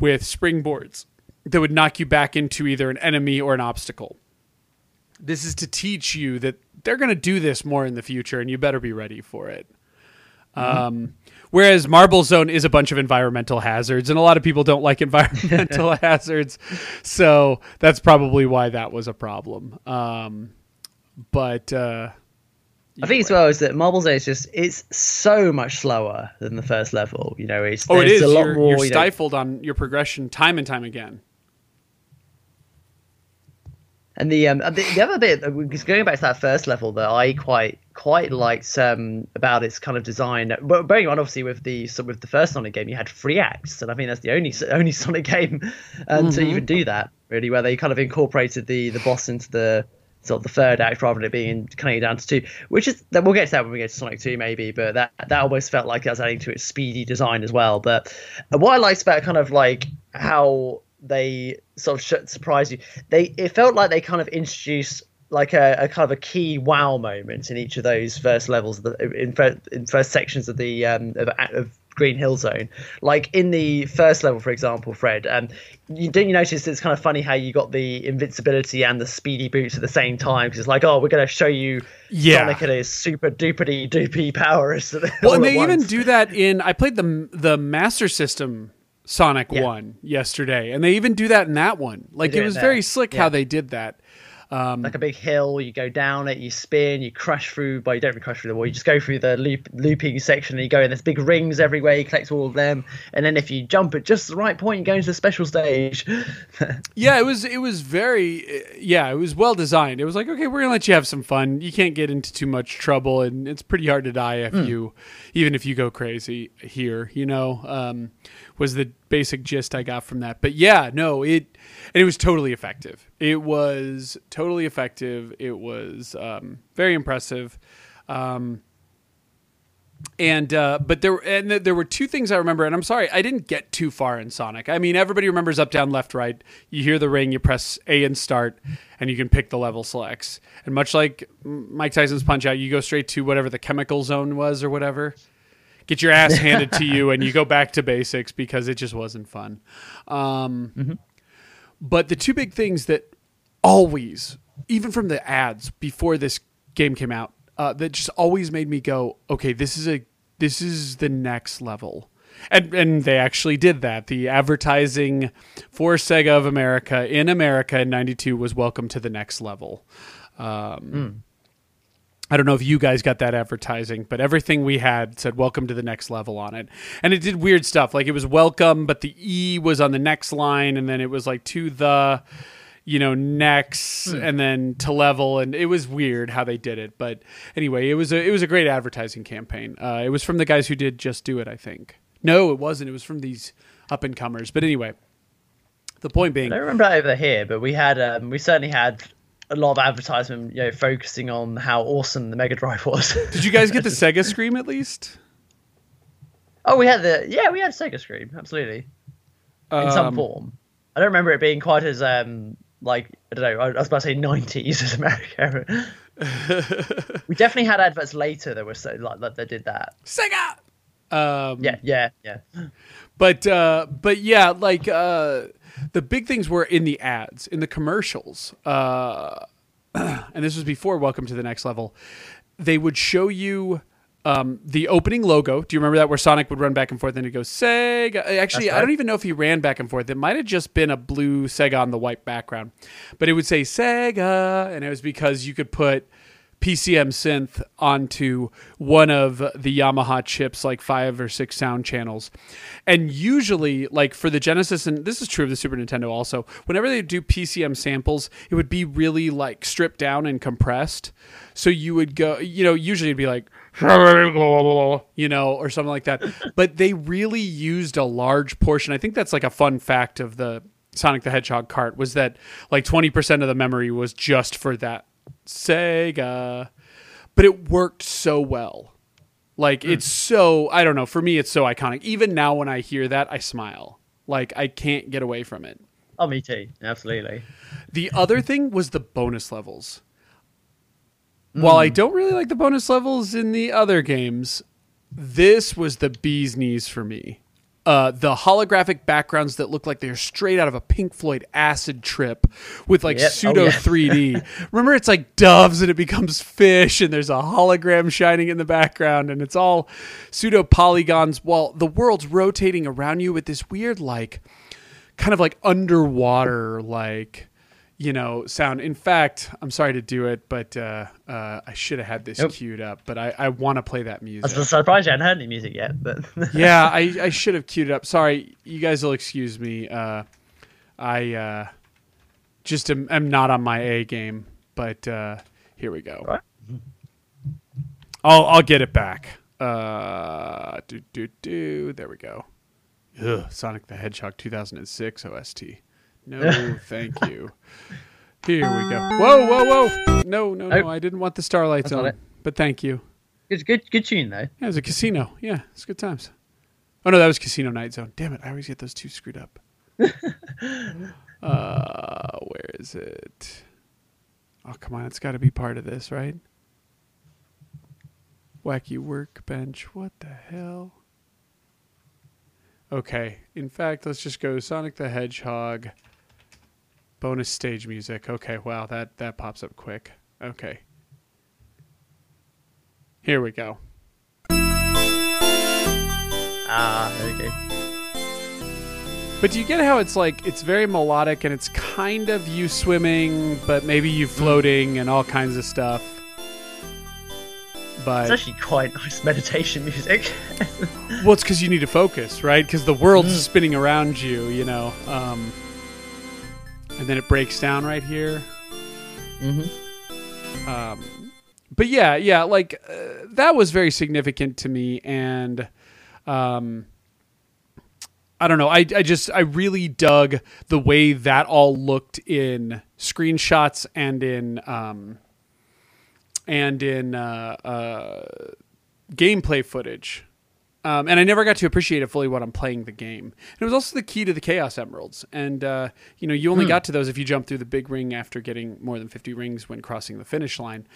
with springboards that would knock you back into either an enemy or an obstacle. This is to teach you that they're going to do this more in the future, and you better be ready for it. Mm-hmm. Um, whereas Marble Zone is a bunch of environmental hazards, and a lot of people don't like environmental hazards, so that's probably why that was a problem. Um, but uh, I think as well is that Marble Zone is just it's so much slower than the first level. You know, it's oh, it is a lot you're, more. You're you stifled know. on your progression time and time again. And the um the, the other bit, going back to that first level, that I quite quite liked um about its kind of design. But bearing in mind, obviously, with the so with the first Sonic game, you had three acts, and I think that's the only only Sonic game um, mm-hmm. to even do that, really, where they kind of incorporated the the boss into the sort of the third act rather than it being kind of down to two. Which is that we'll get to that when we get to Sonic two, maybe. But that that almost felt like that was adding to its speedy design as well. But what I liked about kind of like how they sort of surprised you. They it felt like they kind of introduced like a, a kind of a key wow moment in each of those first levels, of the, in, first, in first sections of the um, of, of Green Hill Zone. Like in the first level, for example, Fred, um, you didn't you notice it's kind of funny how you got the invincibility and the speedy boots at the same time? Because it's like, oh, we're going to show you yeah. Sonic and his super duper doopy powers. Well, and they once. even do that in. I played the the Master System Sonic yeah. one yesterday, and they even do that in that one. Like it was it very slick yeah. how they did that. Um like a big hill, you go down it, you spin, you crash through, but well, you don't really crash through the wall, you just go through the loop looping section, and you go in, there's big rings everywhere, you collect all of them, and then if you jump at just the right point, you go into the special stage. yeah it was it was very yeah it was well designed. It was like, okay, we're gonna let you have some fun, you can't get into too much trouble, and it's pretty hard to die if mm. you even if you go crazy here, you know. Um was the basic gist I got from that. But yeah, no, it, and it was totally effective. It was totally effective. It was, um, very impressive. Um, and, uh, but there, and there were two things I remember, and I'm sorry, I didn't get too far in Sonic. I mean, everybody remembers up, down, left, right. You hear the ring, you press A and start, and you can pick the level selects. And much like Mike Tyson's Punch Out, you go straight to whatever the chemical zone was or whatever. Get your ass handed to you, and you go back to basics because it just wasn't fun. Um, mm-hmm. But the two big things that always, even from the ads before this game came out, uh, that just always made me go, "Okay, this is a this is the next level," and and they actually did that. The advertising for Sega of America in America in ninety-two was "Welcome to the Next Level." Um, mm. I don't know if you guys got that advertising, but everything we had said "Welcome to the Next Level" on it. And it did weird stuff. Like it was "Welcome," but the E was on the next line. And then it was like "to the, you know, next," mm. and then "to level." And it was weird how they did it. But anyway, it was a, it was a great advertising campaign. Uh, it was from the guys who did Just Do It, I think. No, it wasn't. It was from these up and comers. But anyway, the point being, I don't remember that over here, but we had, um, we certainly had a lot of advertisement, you know, focusing on how awesome the Mega Drive was. Did you guys get the Sega Scream at least? Oh, we had the yeah, we had Sega Scream, absolutely, in um, some form. I don't remember it being quite as um like I don't know. I was about to say nineties as America. We definitely had adverts later that were so like that they did that. Sega. Um, yeah, yeah, yeah. But uh, but yeah, like. Uh, The big things were in the ads, in the commercials, uh, and this was before "Welcome to the Next Level." They would show you um, the opening logo. Do you remember that, where Sonic would run back and forth and he'd go, "Sega"? Actually, right. I don't even know if he ran back and forth. It might have just been a blue Sega on the white background. But it would say "Sega," and it was because you could put P C M synth onto one of the Yamaha chips, like five or six sound channels. And usually, like for the Genesis, and this is true of the Super Nintendo also, whenever they do P C M samples, it would be really like stripped down and compressed. So you would go, you know, usually it'd be like, you know, or something like that. But they really used a large portion. I think that's like a fun fact of the Sonic the Hedgehog cart, was that like twenty percent of the memory was just for that Sega, but it worked so well. Like mm. it's so, I don't know, for me it's so iconic. Even now when I hear that, I smile. Like I can't get away from it. Oh, me too. Absolutely. The other thing was the bonus levels. Mm. While I don't really like the bonus levels in the other games, this was the bee's knees for me. Uh, the holographic backgrounds that look like they're straight out of a Pink Floyd acid trip with like yep. pseudo oh, yeah. three D. Remember, it's like doves and it becomes fish and there's a hologram shining in the background and it's all pseudo polygons while the world's rotating around you with this weird like kind of like underwater like, you know, sound. In fact, I'm sorry to do it, but uh, uh, I should have had this nope. queued up, but I, I want to play that music. I was surprised I hadn't heard any music yet. But yeah, I, I should have queued it up. Sorry, you guys will excuse me. Uh, I uh, just am, am not on my A game, but uh, here we go. All right. I'll, I'll get it back. Uh, do, do, do. There we go. Ugh, Sonic the Hedgehog two thousand six O S T. No, thank you. Here we go. Whoa, whoa, whoa. No, no, no. I didn't want the starlights on, it. But thank you. It's a good, good tune, though. Yeah, it was a casino. Yeah, it's good times. Oh, no, that was Casino Night Zone. Damn it. I always get those two screwed up. uh, where is it? Oh, come on. It's got to be part of this, right? Wacky Workbench. What the hell? Okay. In fact, let's just go Sonic the Hedgehog. Bonus stage music. Okay, wow, that, that pops up quick. Okay. Here we go. Ah, okay. But do you get how it's like, it's very melodic and it's kind of you swimming, but maybe you floating and all kinds of stuff. But it's actually quite nice meditation music. Well, it's because you need to focus, right? Because the world's mm. spinning around you, you know. Um... And then it breaks down right here. Mm-hmm. Um, but yeah, yeah, like uh, that was very significant to me. And um, I don't know. I, I just, I really dug the way that all looked in screenshots and in, um, and in uh, uh, gameplay footage. Um, and I never got to appreciate it fully when I'm playing the game. And it was also the key to the Chaos Emeralds. And, uh, you know, you only hmm. got to those if you jumped through the big ring after getting more than fifty rings when crossing the finish line.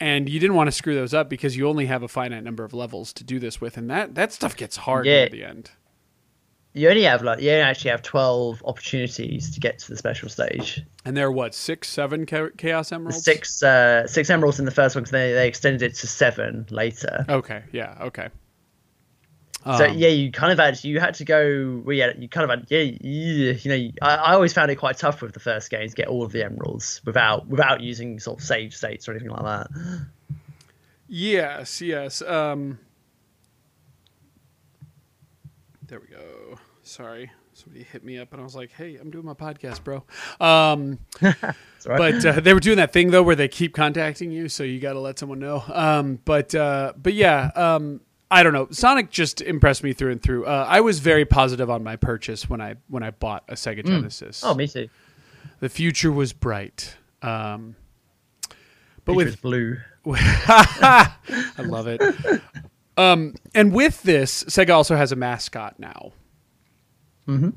And you didn't want to screw those up because you only have a finite number of levels to do this with. And that, that stuff gets hard yeah. at the end. You only have, like, you actually have twelve opportunities to get to the special stage. And there are, what, six, seven Chaos Emeralds? Six, uh, six Emeralds in the first one because they, they extended it to seven later. Okay, yeah, okay. So um, yeah, you kind of had you had to go. Well, yeah, you kind of had yeah. You, you know, you, I, I always found it quite tough with the first game to get all of the emeralds without without using sort of save states or anything like that. Yes, yes. Um, there we go. Sorry, somebody hit me up and I was like, "Hey, I'm doing my podcast, bro." Um, That's all right. But uh, they were doing that thing though where they keep contacting you, so you got to let someone know. Um, but uh, but yeah. Um, I don't know. Sonic just impressed me through and through. Uh, I was very positive on my purchase when I when I bought a Sega Genesis. Mm. Oh, me too. The future was bright. Um, but Future's with blue, I love it. Um, and with this, Sega also has a mascot now. Mm-hmm.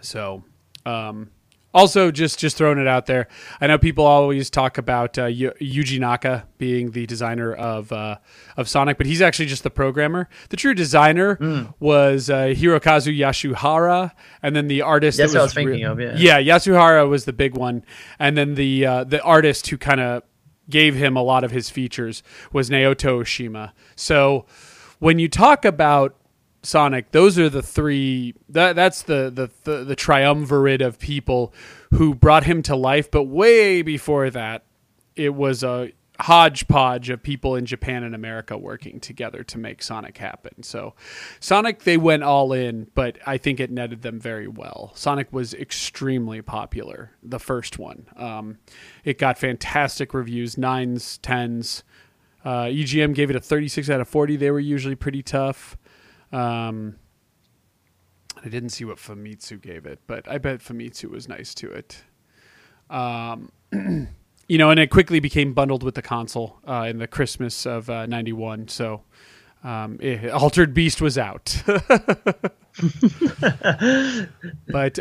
So, um, also just just throwing it out there. I know people always talk about uh, Yu- Yuji Naka being the designer of uh, of Sonic, but he's actually just the programmer. The true designer mm. was uh, Hirokazu Yasuhara, and then the artist. That's that was what I was thinking re- of. Yeah, yeah, Yasuhara was the big one, and then the uh, the artist who kind of gave him a lot of his features was Naoto Oshima. So when you talk about Sonic, those are the three that that's the, the the the triumvirate of people who brought him to life. But way before that, it was a hodgepodge of people in Japan and America working together to make Sonic happen. So Sonic, they went all in, but I think it netted them very well. Sonic was extremely popular, the first one. Um, it got fantastic reviews, nines, tens. Uh, E G M gave it a thirty-six out of forty. They were usually pretty tough. Um, I didn't see what Famitsu gave it, but I bet Famitsu was nice to it. Um, you know, and it quickly became bundled with the console uh, in the Christmas of uh, ninety-one. So, um, it, Altered Beast was out. But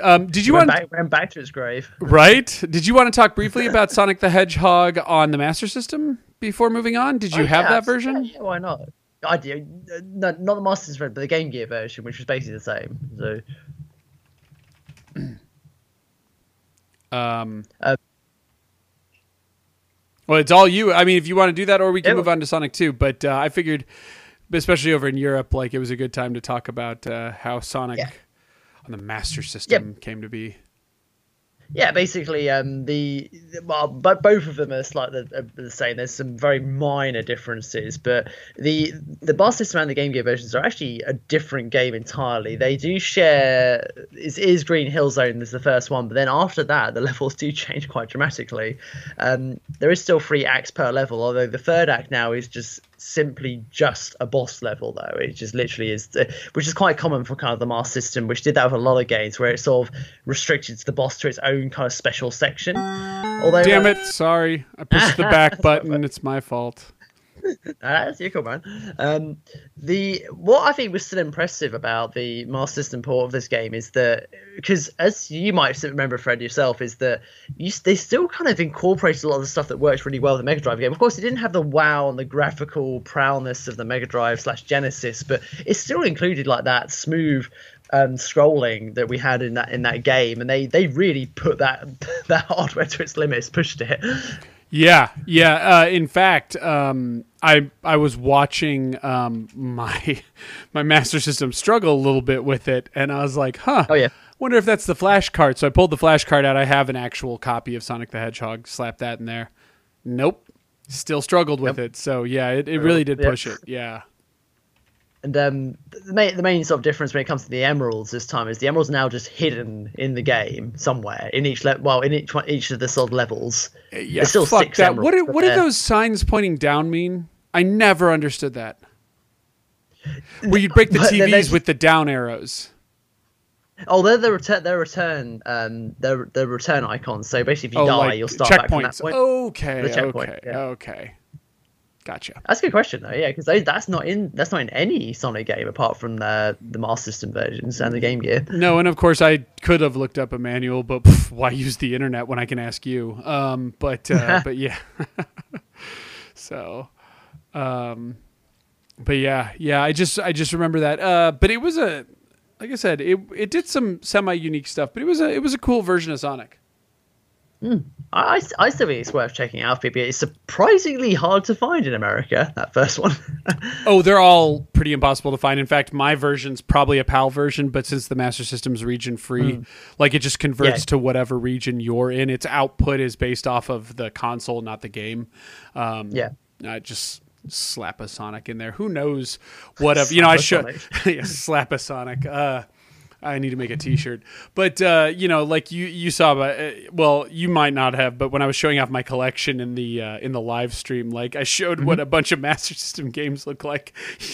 um, did you want to ran back to his grave? Right? Did you want to talk briefly about Sonic the Hedgehog on the Master System before moving on? Did you oh, have yeah, that version? Yeah, why not? I do. No, not the Master System, but the Game Gear version, which was basically the same. So, um, uh, well, it's all you. I mean, if you want to do that, or we can move was. on to Sonic two. But uh, I figured, especially over in Europe, like it was a good time to talk about uh, how Sonic yeah. on the Master System yep. came to be. Yeah, basically, um, the well, but both of them are slightly the same. There's some very minor differences, but the the Master System and the Game Gear versions are actually a different game entirely. They do share it is Green Hill Zone is the first one, but then after that, the levels do change quite dramatically. Um, there is still three acts per level, although the third act now is just simply just a boss level, though. It just literally is, which is quite common for kind of the Master System, which did that with a lot of games where it's sort of restricted to the boss to its own kind of special section. Although, damn it, sorry, I pushed the back button. It's my fault. That's your cool, man. Um, the what I think was still impressive about the Master System port of this game is that, because as you might remember, Fred, yourself, is that you, they still kind of incorporated a lot of the stuff that worked really well with the Mega Drive game. Of course, it didn't have the wow and the graphical prowess of the Mega Drive slash Genesis, but it still included like that smooth um scrolling that we had in that in that game, and they they really put that that hardware to its limits, pushed it. Yeah, yeah. Uh, in fact, um, I I was watching um, my my Master System struggle a little bit with it, and I was like, "Huh, oh yeah, wonder if that's the flash card." So I pulled the flash card out. I have an actual copy of Sonic the Hedgehog. Slapped that in there. Nope, still struggled with yep. it. So yeah, it, it really did push yeah. it. Yeah. And um, the, main, the main sort of difference when it comes to the emeralds this time is the emeralds are now just hidden in the game somewhere in each le- well in each one, each of the sort of levels. Yeah, there's still fuck six that. Emeralds, what do, what do those signs pointing down mean? I never understood that. Well, you'd break the T Vs just with the down arrows. Oh, they're the return, their return, um, their their return icons. So basically, if you oh, die, like you'll start checkpoints. Back from that point. Okay, the checkpoint, okay, yeah. okay. Gotcha. That's a good question though, yeah, because that's not in that's not in any Sonic game apart from the the Master System versions and the Game Gear. No, and of course I could have looked up a manual, but pff, why use the internet when I can ask you? Um, but uh, but yeah, so, um, but yeah, yeah, I just I just remember that. Uh, but it was a like I said, it it did some semi unique stuff, but it was a it was a cool version of Sonic. Mm. I, I still think it's worth checking out. People, it's surprisingly hard to find in America. That first one. Oh, they're all pretty impossible to find. In fact, my version's probably a PAL version, but since the Master System's region free, mm. like it just converts yeah. to whatever region you're in. Its output is based off of the console, not the game. Um, yeah, I just. Slap a Sonic in there. Who knows? Whatever. You know, I should yeah, slap a Sonic. Uh, I need to make a T-shirt, but uh, you know, like you you saw, uh, well, you might not have, but when I was showing off my collection in the uh, in the live stream, like I showed mm-hmm. what a bunch of Master System games look like.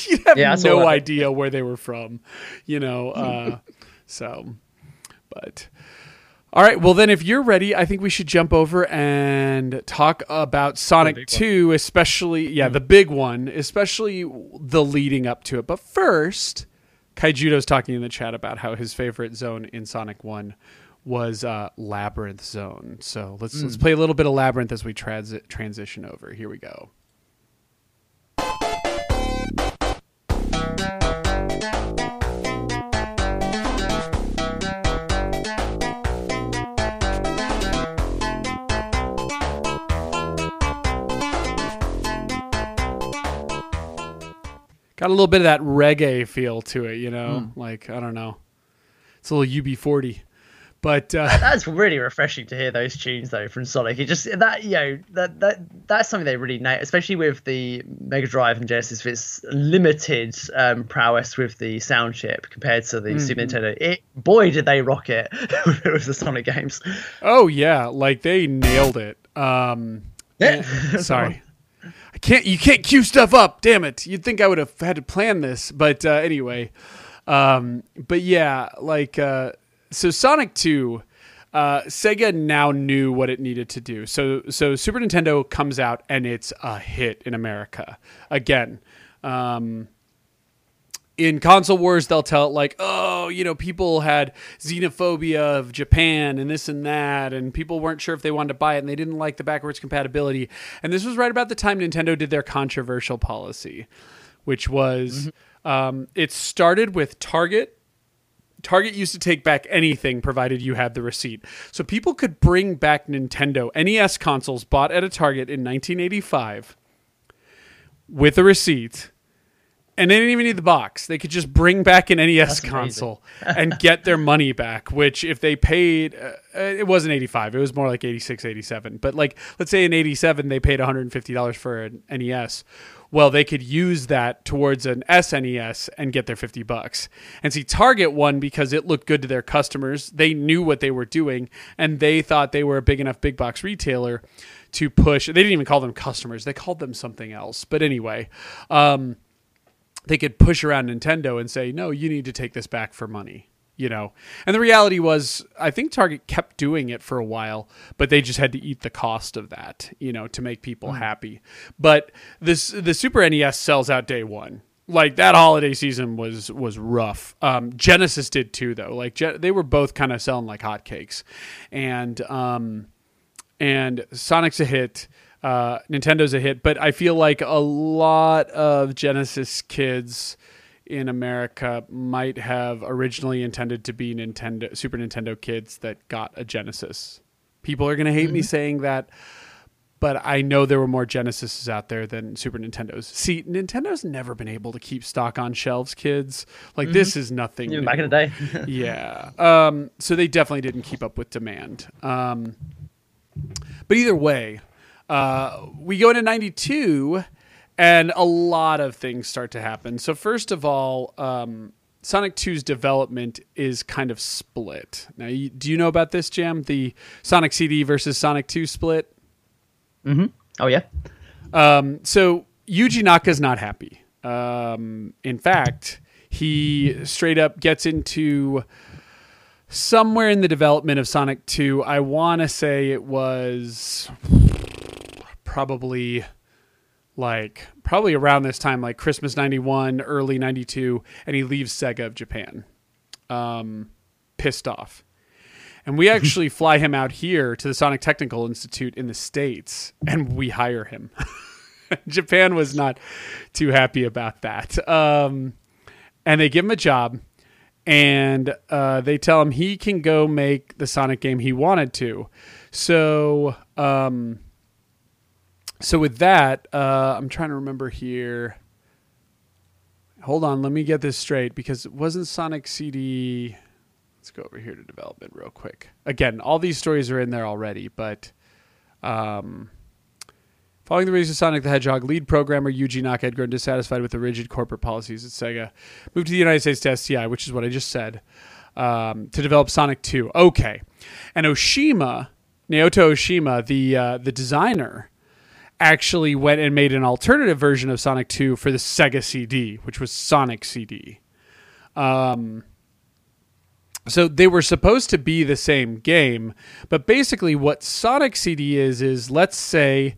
You have yeah, no idea where they were from, you know. Uh, so, but all right, well then, if you're ready, I think we should jump over and talk about Sonic two, one. especially yeah, mm-hmm. the big one, especially the leading up to it. But first. Kaijudo's talking in the chat about how his favorite zone in Sonic one was uh, Labyrinth Zone. So let's mm. let's play a little bit of Labyrinth as we transi- transition over. Here we go. Got a little bit of that reggae feel to it, you know? Mm. Like, I don't know. It's a little U B forty. But uh, that's really refreshing to hear those tunes though from Sonic. It just that you know that that that's something they really nailed, especially with the Mega Drive and Genesis. It's limited um, prowess with the sound chip compared to the mm-hmm. Super Nintendo. It, boy, did they rock it when it was the Sonic games. Oh yeah, like they nailed it. Um, yeah. Sorry. I can't. You can't queue stuff up. Damn it! You'd think I would have had to plan this, but uh, anyway. Um, but yeah, like uh, so, Sonic two. Uh, Sega now knew what it needed to do. So so Super Nintendo comes out and it's a hit in America again. Um, in Console Wars, they'll tell it like, oh, you know, people had xenophobia of Japan and this and that, and people weren't sure if they wanted to buy it, and they didn't like the backwards compatibility. And this was right about the time Nintendo did their controversial policy, which was mm-hmm. um, it started with Target. Target used to take back anything provided you had the receipt. So people could bring back Nintendo N E S consoles bought at a Target in nineteen eighty-five with a receipt. And they didn't even need the box. They could just bring back an N E S That's console and get their money back, which if they paid, uh, it wasn't eighty-five. It was more like eighty-six, eighty-seven. But like, let's say in eighty-seven, they paid one hundred fifty dollars for an N E S. Well, they could use that towards an S N E S and get their fifty bucks. And see, Target won because it looked good to their customers. They knew what they were doing, and they thought they were a big enough big box retailer to push. They didn't even call them customers. They called them something else. But anyway, um, they could push around Nintendo and say, no, you need to take this back for money, you know? And the reality was, I think Target kept doing it for a while, but they just had to eat the cost of that, you know, to make people mm-hmm. happy. But this, the Super N E S sells out day one. Like that holiday season was, was rough. Um, Genesis did too, though. Like Gen- they were both kind of selling like hotcakes, and, um, and Sonic's a hit. Uh, Nintendo's a hit, but I feel like a lot of Genesis kids in America might have originally intended to be Nintendo, Super Nintendo kids that got a Genesis. People are going to hate mm-hmm. me saying that, but I know there were more Genesises out there than Super Nintendos. See, Nintendo's never been able to keep stock on shelves, kids. Like mm-hmm. this is nothing Even new. Back in the day. yeah. Um, so they definitely didn't keep up with demand. Um, but either way, Uh, we go into ninety-two, and a lot of things start to happen. So first of all, um, Sonic two's development is kind of split. Now, you, do you know about this, Jam? The Sonic C D versus Sonic two split? Mm-hmm. Oh, yeah. Um, so Yuji Naka's not happy. Um, in fact, he straight up gets into somewhere in the development of Sonic two. I want to say it was... probably like probably around this time, like Christmas ninety-one, early ninety-two, and he leaves Sega of Japan, um, pissed off. And we actually fly him out here to the Sonic Technical Institute in the States, and we hire him. Japan was not too happy about that. Um, and they give him a job, and uh, they tell him he can go make the Sonic game he wanted to. So... Um, So with that, uh, I'm trying to remember here. Hold on, let me get this straight, because it wasn't Sonic C D. Let's go over here to development real quick. Again, all these stories are in there already, but um, following the release of Sonic the Hedgehog, lead programmer Yuji Naka had grown dissatisfied with the rigid corporate policies at Sega. Moved to the United States to S T I, which is what I just said, um, to develop Sonic two. Okay. And Oshima, Naoto Oshima, the uh, the designer... actually went and made an alternative version of Sonic two for the Sega C D, which was Sonic C D. Um, so they were supposed to be the same game, but basically what Sonic C D is, is let's say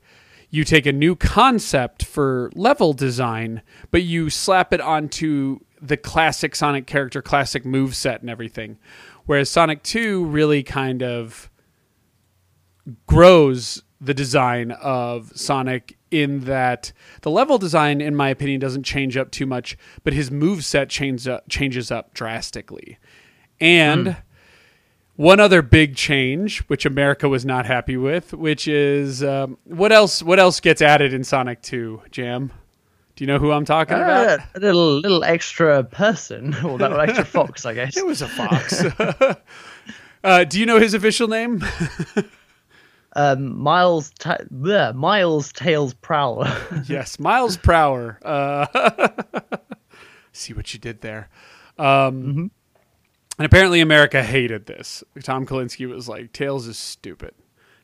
you take a new concept for level design, but you slap it onto the classic Sonic character, classic moveset and everything. Whereas Sonic two really kind of grows the design of Sonic in that the level design, in my opinion, doesn't change up too much, but his moveset changes up, changes up drastically. And mm. one other big change, which America was not happy with, which is um, what else, what else gets added in Sonic two, Jam? Do you know who I'm talking uh, about? A little, little extra person, or that extra fox, I guess. It was a fox. uh, do you know his official name? Um, Miles, ta- bleh, Miles Tails Prower. Yes, Miles Prower. Uh, see what you did there. Um, mm-hmm. And apparently America hated this. Tom Kalinske was like, Tails is stupid.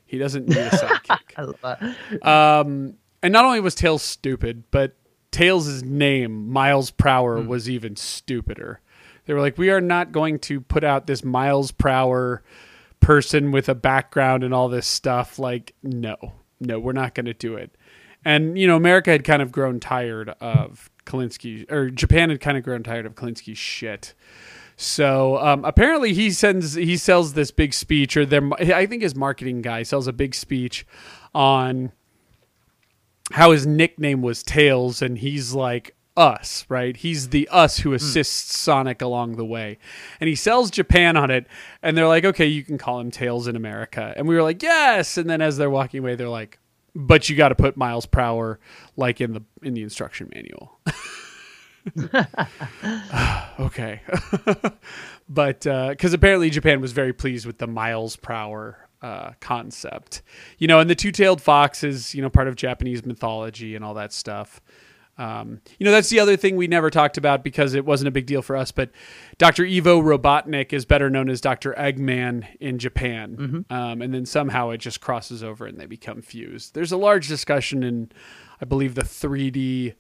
He doesn't need a sidekick. I love that. Um, and not only was Tails stupid, but Tails' name, Miles Prower, mm. was even stupider. They were like, we are not going to put out this Miles Prower person with a background and all this stuff. Like, no, no, we're not going to do it. And, you know, America had kind of grown tired of Kalinske, or Japan had kind of grown tired of Kalinske's shit. So um, apparently he sends, he sells this big speech, or their, I think his marketing guy sells a big speech on how his nickname was Tails. And he's like, us, right? He's the us who assists mm. Sonic along the way. And he sells Japan on it, and they're like, okay, you can call him Tails in America. And we were like, yes! And then as they're walking away, they're like, but you got to put Miles Prower like in the in the instruction manual. Okay. But because uh, apparently Japan was very pleased with the Miles Prower uh, concept, you know, and the two-tailed fox is, you know, part of Japanese mythology and all that stuff. Um, you know, that's the other thing we never talked about because it wasn't a big deal for us, but Doctor Ivo Robotnik is better known as Doctor Eggman in Japan. Mm-hmm. Um, and then somehow it just crosses over and they become fused. There's a large discussion in, I believe, the three D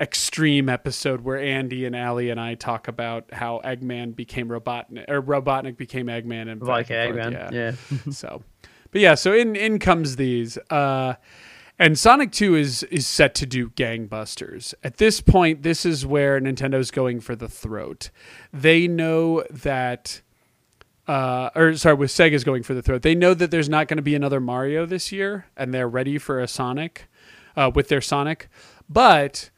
Extreme episode where Andy and Allie and I talk about how Eggman became Robotnik, or Robotnik became Eggman. And like Eggman, forth. yeah. yeah. So, but yeah, so in, in comes these. Uh, And Sonic two is is set to do gangbusters. At this point, this is where Nintendo's going for the throat. They know that... Uh, or sorry, with Sega's going for the throat. They know that there's not going to be another Mario this year, and they're ready for a Sonic, uh, with their Sonic. But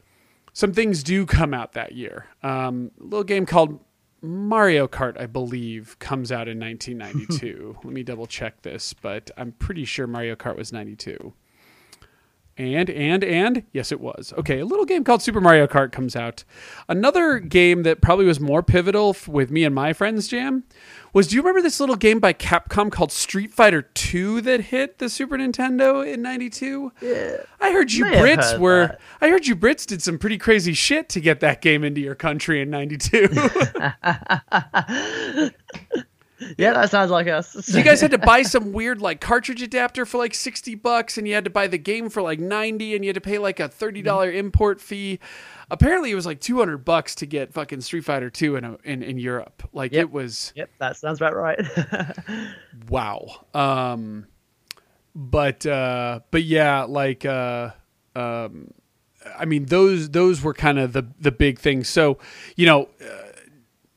some things do come out that year. Um, a little game called Mario Kart, I believe, comes out in nineteen ninety-two. Let me double check this, but I'm pretty sure Mario Kart was ninety-two. And, and, and, yes, it was. Okay, a little game called Super Mario Kart comes out. Another game that probably was more pivotal f- with me and my friends, Jam, was, do you remember this little game by Capcom called Street Fighter two that hit the Super Nintendo in ninety-two? Yeah. I heard you I Brits heard were, that. I heard you Brits did some pretty crazy shit to get that game into your country in ninety-two. Yeah, that sounds like us. So you guys had to buy some weird like cartridge adapter for like sixty bucks, and you had to buy the game for like ninety, and you had to pay like a thirty dollars import fee. Apparently it was like two hundred bucks to get fucking Street Fighter two in, in in Europe. Like yep. it was Yep, that sounds about right. Wow. Um but uh but yeah, like uh um I mean those those were kind of the the big things. So, you know, uh,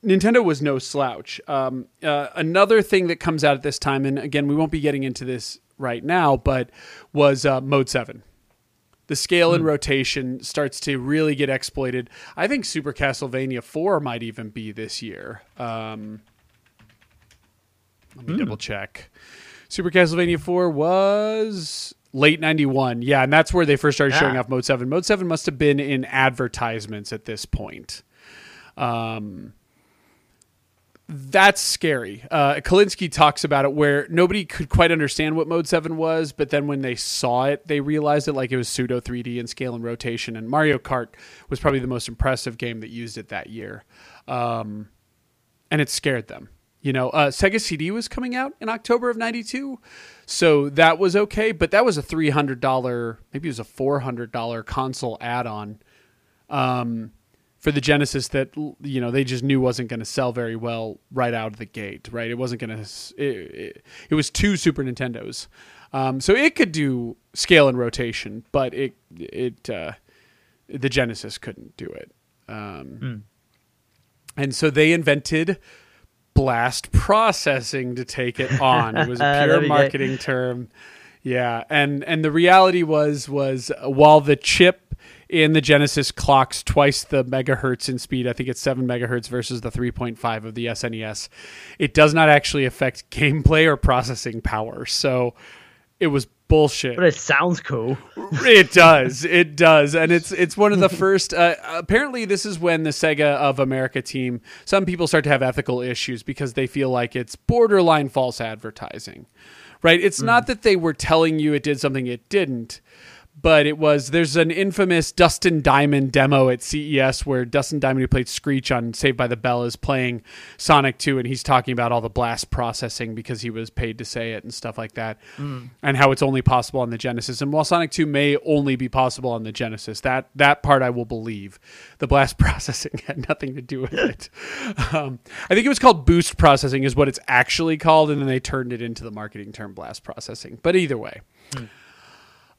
Nintendo was no slouch. Um, uh, another thing that comes out at this time, and again, we won't be getting into this right now, but was uh, Mode seven. The scale and mm. rotation starts to really get exploited. I think Super Castlevania four might even be this year. Um, let me mm. double check. Super Castlevania four was... late ninety-one. Yeah, and that's where they first started yeah. showing off Mode seven. Mode seven must have been in advertisements at this point. Um... That's scary. Uh, Kalinske talks about it where nobody could quite understand what Mode seven was, but then when they saw it, they realized it like it was pseudo three D and scale and rotation, and Mario Kart was probably the most impressive game that used it that year. Um, and it scared them. You know, uh, Sega C D was coming out in October of ninety-two, so that was okay, but that was a three hundred dollars, maybe it was a four hundred dollars console add-on. Um For the Genesis that, you know, they just knew wasn't going to sell very well right out of the gate, right? It wasn't going to... It, it was two Super Nintendos. Um, so it could do scale and rotation, but it it uh, the Genesis couldn't do it. Um, mm. And so they invented blast processing to take it on. It was a pure marketing go. term. Yeah, and, and the reality was was uh, while the chip in the Genesis clocks twice the megahertz in speed, I think it's seven megahertz versus the three point five of the S N E S, it does not actually affect gameplay or processing power. So it was bullshit. But it sounds cool. It does. It does. And it's it's one of the first... Uh, apparently, this is when the Sega of America team, some people start to have ethical issues because they feel like it's borderline false advertising, right? It's mm. not that they were telling you it did something it didn't, but it was, there's an infamous Dustin Diamond demo at C E S where Dustin Diamond, who played Screech on Saved by the Bell, is playing Sonic two, and he's talking about all the blast processing because he was paid to say it and stuff like that, mm. and how it's only possible on the Genesis. And while Sonic two may only be possible on the Genesis, that that part I will believe. The blast processing had nothing to do with it. um, I think it was called boost processing is what it's actually called, and then they turned it into the marketing term blast processing. But either way... Mm.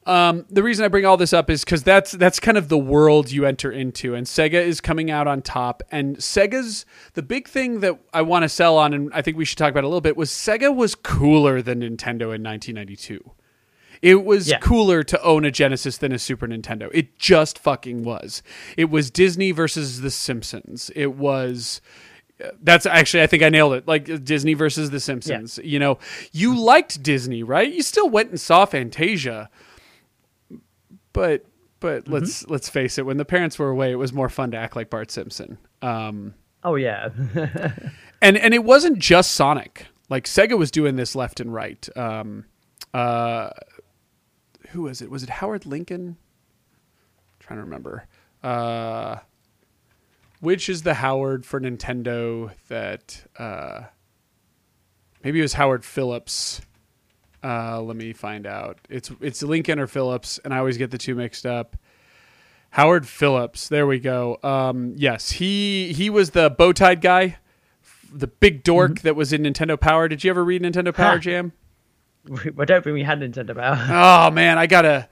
Um, the reason I bring all this up is because that's that's kind of the world you enter into, and Sega is coming out on top. And Sega's, the big thing that I want to sell on, and I think we should talk about a little bit, was Sega was cooler than Nintendo in nineteen ninety-two. It was yeah. cooler to own a Genesis than a Super Nintendo. It just fucking was. It was Disney versus The Simpsons. It was... That's actually, I think I nailed it. Like Disney versus The Simpsons. Yeah. You know, you liked Disney, right? You still went and saw Fantasia, but but mm-hmm. let's let's face it. When the parents were away, it was more fun to act like Bart Simpson. Um, oh yeah, and and it wasn't just Sonic. Like Sega was doing this left and right. Um, uh, who was it? Was it Howard Lincoln? I'm trying to remember. Uh, Which is the Howard for Nintendo that uh, maybe it was Howard Phillips. Uh, let me find out. It's it's Lincoln or Phillips, and I always get the two mixed up. Howard Phillips. There we go. Um, yes, he he was the bow-tied guy, the big dork mm-hmm. that was in Nintendo Power. Did you ever read Nintendo Power, huh. Jam? I don't think we had Nintendo Power. Oh man, I gotta.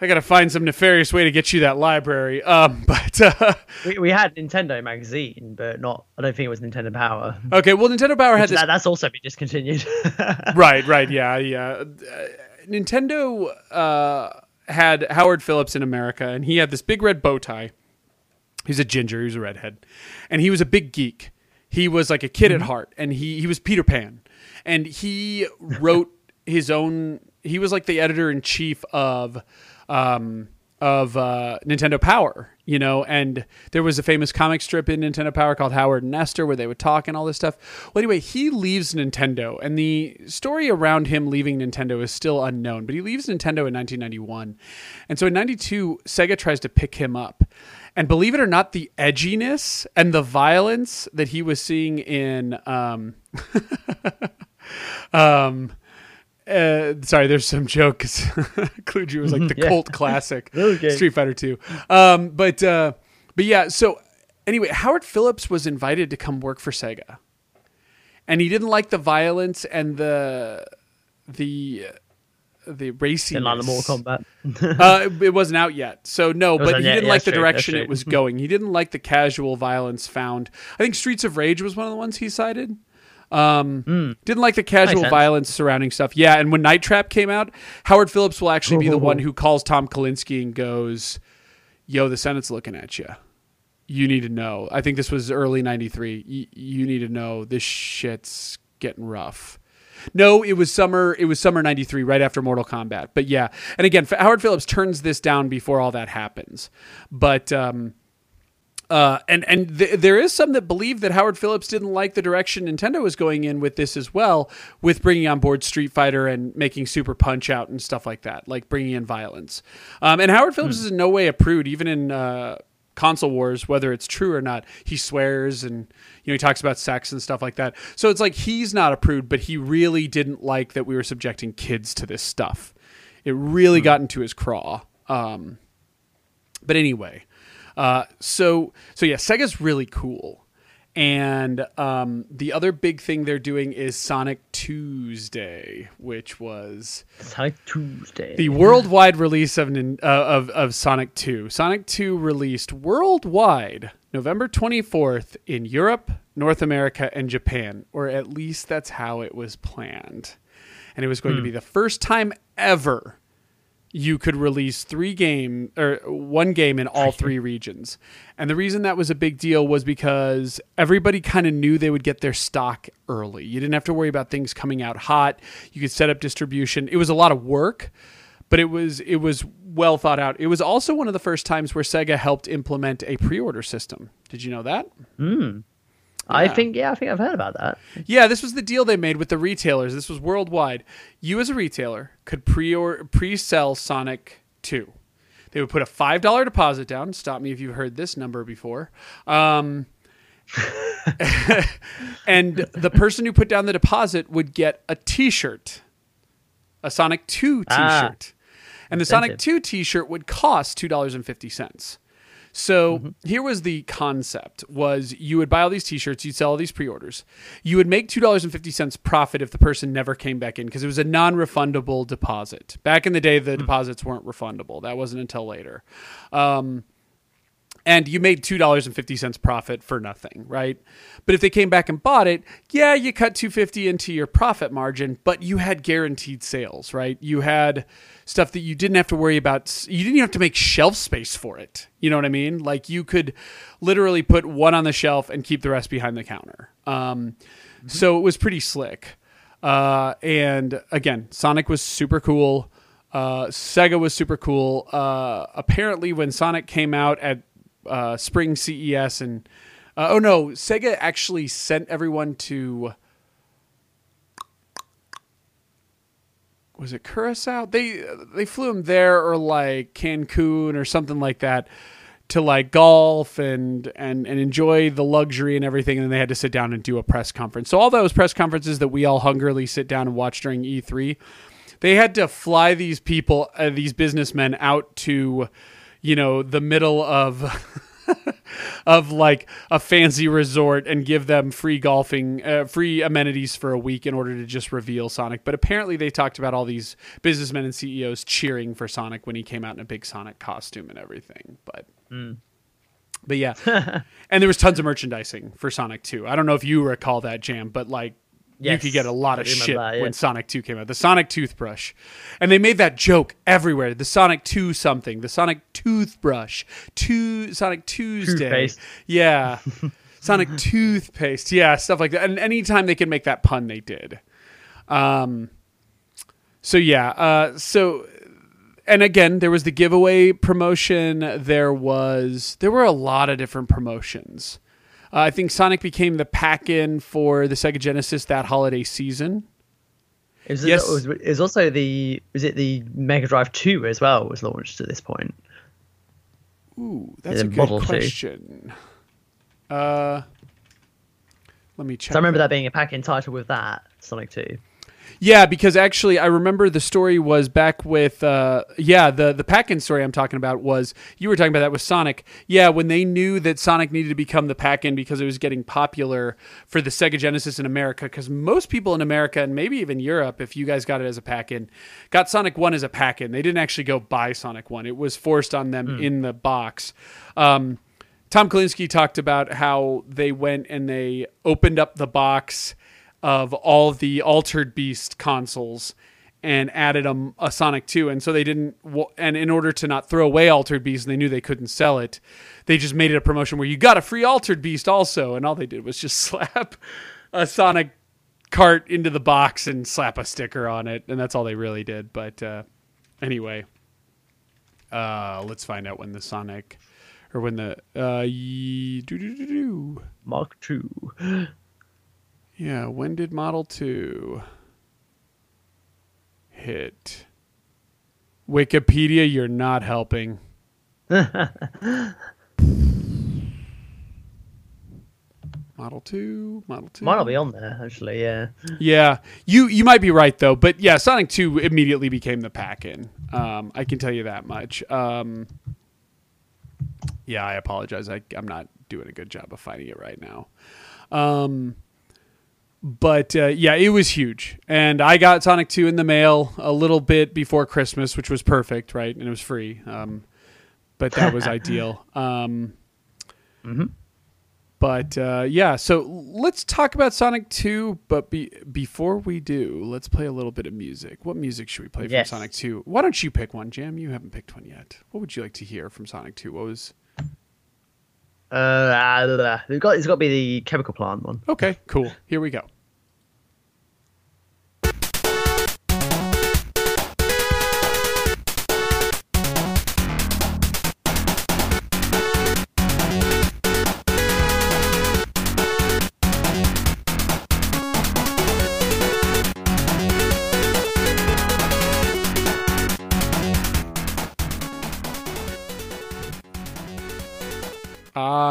I got to find some nefarious way to get you that library. Um, but uh, we, we had Nintendo Magazine, but not, I don't think it was Nintendo Power. Okay. Well, Nintendo Power had this... that, that's also been discontinued. right. Right. Yeah. Yeah. Uh, Nintendo uh, had Howard Phillips in America, and he had this big red bow tie. He's a ginger. He was a redhead, and he was a big geek. He was like a kid mm-hmm. at heart, and he, he was Peter Pan, and he wrote his own, he was like the editor in chief of, um of uh Nintendo Power, you know, and there was a famous comic strip in Nintendo Power called Howard and Esther where they would talk and all this stuff. Well, anyway, he leaves Nintendo, and the story around him leaving Nintendo is still unknown, but he leaves Nintendo in nineteen ninety-one, and so in ninety-two Sega tries to pick him up, and believe it or not, the edginess and the violence that he was seeing in um um Uh, sorry, there's some jokes. Kluge was like the yeah. cult classic okay. Street Fighter two. Um, but uh, but yeah, so anyway, Howard Phillips was invited to come work for Sega, and he didn't like the violence and the the the raciness. Didn't like the Mortal Kombat. uh, it, it wasn't out yet, so no. But he didn't yet, like the true, direction it was going. He didn't like the casual violence found. I think Streets of Rage was one of the ones he cited. Um, mm. Didn't like the casual violence surrounding stuff. Yeah, and when Night Trap came out, Howard Phillips will actually be the one who calls Tom Kalinske and goes, yo, the Senate's looking at you. You need to know. I think this was early ninety-three. Y- you need to know this shit's getting rough. No, it was summer. It was summer ninety-three, right after Mortal Kombat. But yeah, and again, Howard Phillips turns this down before all that happens. But, um... Uh, and and th- there is some that believe that Howard Phillips didn't like the direction Nintendo was going in with this as well, with bringing on board Street Fighter and making Super Punch-Out and stuff like that, like bringing in violence. Um, and Howard Phillips hmm. is in no way a prude, even in uh, Console Wars, whether it's true or not. He swears and you know he talks about sex and stuff like that. So it's like he's not a prude, but he really didn't like that we were subjecting kids to this stuff. It really hmm. got into his craw. Um, but anyway... Uh, so, so yeah, Sega's really cool. And, um, the other big thing they're doing is Sonic Tuesday, which was Sonic Tuesday, the worldwide release of, uh, of, of Sonic two. Sonic two released worldwide November twenty-fourth in Europe, North America, and Japan, or at least that's how it was planned. And it was going hmm. to be the first time ever you could release three game or one game in all three regions. And the reason that was a big deal was because everybody kind of knew they would get their stock early. You didn't have to worry about things coming out hot. You could set up distribution. It was a lot of work, but it was, it was well thought out. It was also one of the first times where Sega helped implement a pre-order system. Did you know that? Mm. Yeah. I think, yeah, I think I've heard about that. Yeah, this was the deal they made with the retailers. This was worldwide. You as a retailer could pre or pre-sell Sonic two. They would put a five dollars deposit down. Stop me if you've heard this number before. Um, and the person who put down the deposit would get a t-shirt, a Sonic two t-shirt. Ah, and the expensive. Sonic two t-shirt would cost two dollars and fifty cents. So mm-hmm. here was the concept, was you would buy all these t-shirts, you'd sell all these pre-orders. You would make two dollars and fifty cents profit if the person never came back in because it was a non-refundable deposit. Back in the day, the mm. deposits weren't refundable. That wasn't until later. Um, And you made two dollars and fifty cents profit for nothing, right? But if they came back and bought it, yeah, you cut two dollars and fifty cents into your profit margin, but you had guaranteed sales, right? You had stuff that you didn't have to worry about. You didn't have to make shelf space for it. You know what I mean? Like, you could literally put one on the shelf and keep the rest behind the counter. Um, mm-hmm. So it was pretty slick. Uh, and again, Sonic was super cool. Uh, Sega was super cool. Uh, apparently, when Sonic came out at Uh, spring C E S and uh, oh no, Sega actually sent everyone to, was it Curacao? They they flew them there, or like Cancun or something like that, to like golf and and and enjoy the luxury and everything. And then they had to sit down and do a press conference. So all those press conferences that we all hungrily sit down and watch during E three, they had to fly these people, uh, these businessmen out to, you know, the middle of of like a fancy resort and give them free golfing, uh, free amenities for a week in order to just reveal Sonic. But apparently they talked about all these businessmen and C E Os cheering for Sonic when he came out in a big Sonic costume and everything. But mm. but yeah. And there was tons of merchandising for Sonic two. I don't know if you recall that, Jam, but like, yes, you could get a lot of shit that, yeah. when Sonic two came out. The Sonic toothbrush. And they made that joke everywhere. The Sonic two something. The Sonic toothbrush. Two, Sonic Tuesday. Toothpaste. Yeah. Sonic toothpaste. Yeah, stuff like that. And anytime they could make that pun, they did. Um, so, yeah. Uh, so, and again, there was the giveaway promotion. There was, there were a lot of different promotions. Uh, I think Sonic became the pack-in for the Sega Genesis that holiday season. Is it, yes. was, is also the is it the Mega Drive two as well was launched at this point? Ooh, that's a good question. Two. Uh, let me check. So I remember that, that being a pack-in title with that Sonic two. Yeah, because actually I remember the story was back with, uh, yeah, the, the pack-in story I'm talking about was, you were talking about that with Sonic. Yeah, when they knew that Sonic needed to become the pack-in because it was getting popular for the Sega Genesis in America, because most people in America, and maybe even Europe, if you guys got it as a pack-in, got Sonic one as a pack-in. They didn't actually go buy Sonic one. It was forced on them mm. in the box. Um, Tom Kalinske talked about how they went and they opened up the box of all the Altered Beast consoles and added a, a Sonic two. And so they didn't, and in order to not throw away Altered Beast, and they knew they couldn't sell it, they just made it a promotion where you got a free Altered Beast also. And all they did was just slap a Sonic cart into the box and slap a sticker on it. And that's all they really did. But uh, anyway, uh, let's find out when the Sonic, or when the uh, ye, do, do, do, do. Mark two. Yeah, when did Model two hit? Wikipedia, you're not helping. Model two, Model two. Model be on there, actually, yeah. Yeah, you you might be right, though. But yeah, Sonic two immediately became the pack-in. Um, I can tell you that much. Um, yeah, I apologize. I, I'm not doing a good job of finding it right now. Um... But uh, yeah, it was huge. And I got Sonic two in the mail a little bit before Christmas, which was perfect, right? And it was free. Um, but that was ideal. Um, mm-hmm. But uh, yeah, so let's talk about Sonic two. But be- before we do, let's play a little bit of music. What music should we play yes. from Sonic two? Why don't you pick one, Jam? You haven't picked one yet. What would you like to hear from Sonic two? What was... Uh, it's got, it's got to be the Chemical Plant one. Okay, cool. Here we go.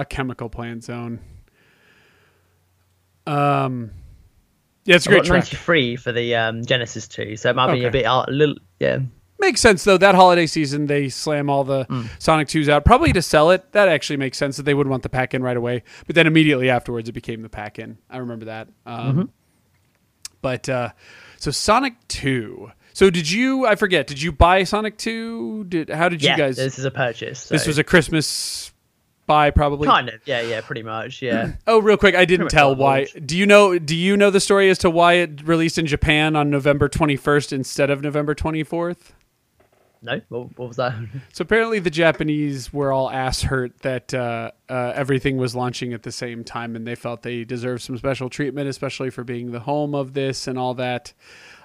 Chemical Plant Zone. Um, yeah, it's a great track. ninety-three for the um, Genesis two, so it might okay. be a bit a little. Yeah, makes sense though. That holiday season, they slam all the mm. Sonic twos out, probably to sell it. That actually makes sense that they would want the pack in right away, but then immediately afterwards, it became the pack in. I remember that. Um, mm-hmm. But uh, so Sonic two. So did you? I forget. Did you buy Sonic two? Did how did yeah, you guys? This is a purchase. So. This was a Christmas. by probably. Kind of, yeah, yeah, pretty much, yeah. Oh, real quick, I didn't tell why. Do you know? Do you know the story as to why it released in Japan on November twenty-first instead of November twenty-fourth? No, what, what was that? So apparently the Japanese were all ass hurt that uh, uh, everything was launching at the same time, and they felt they deserved some special treatment, especially for being the home of this and all that.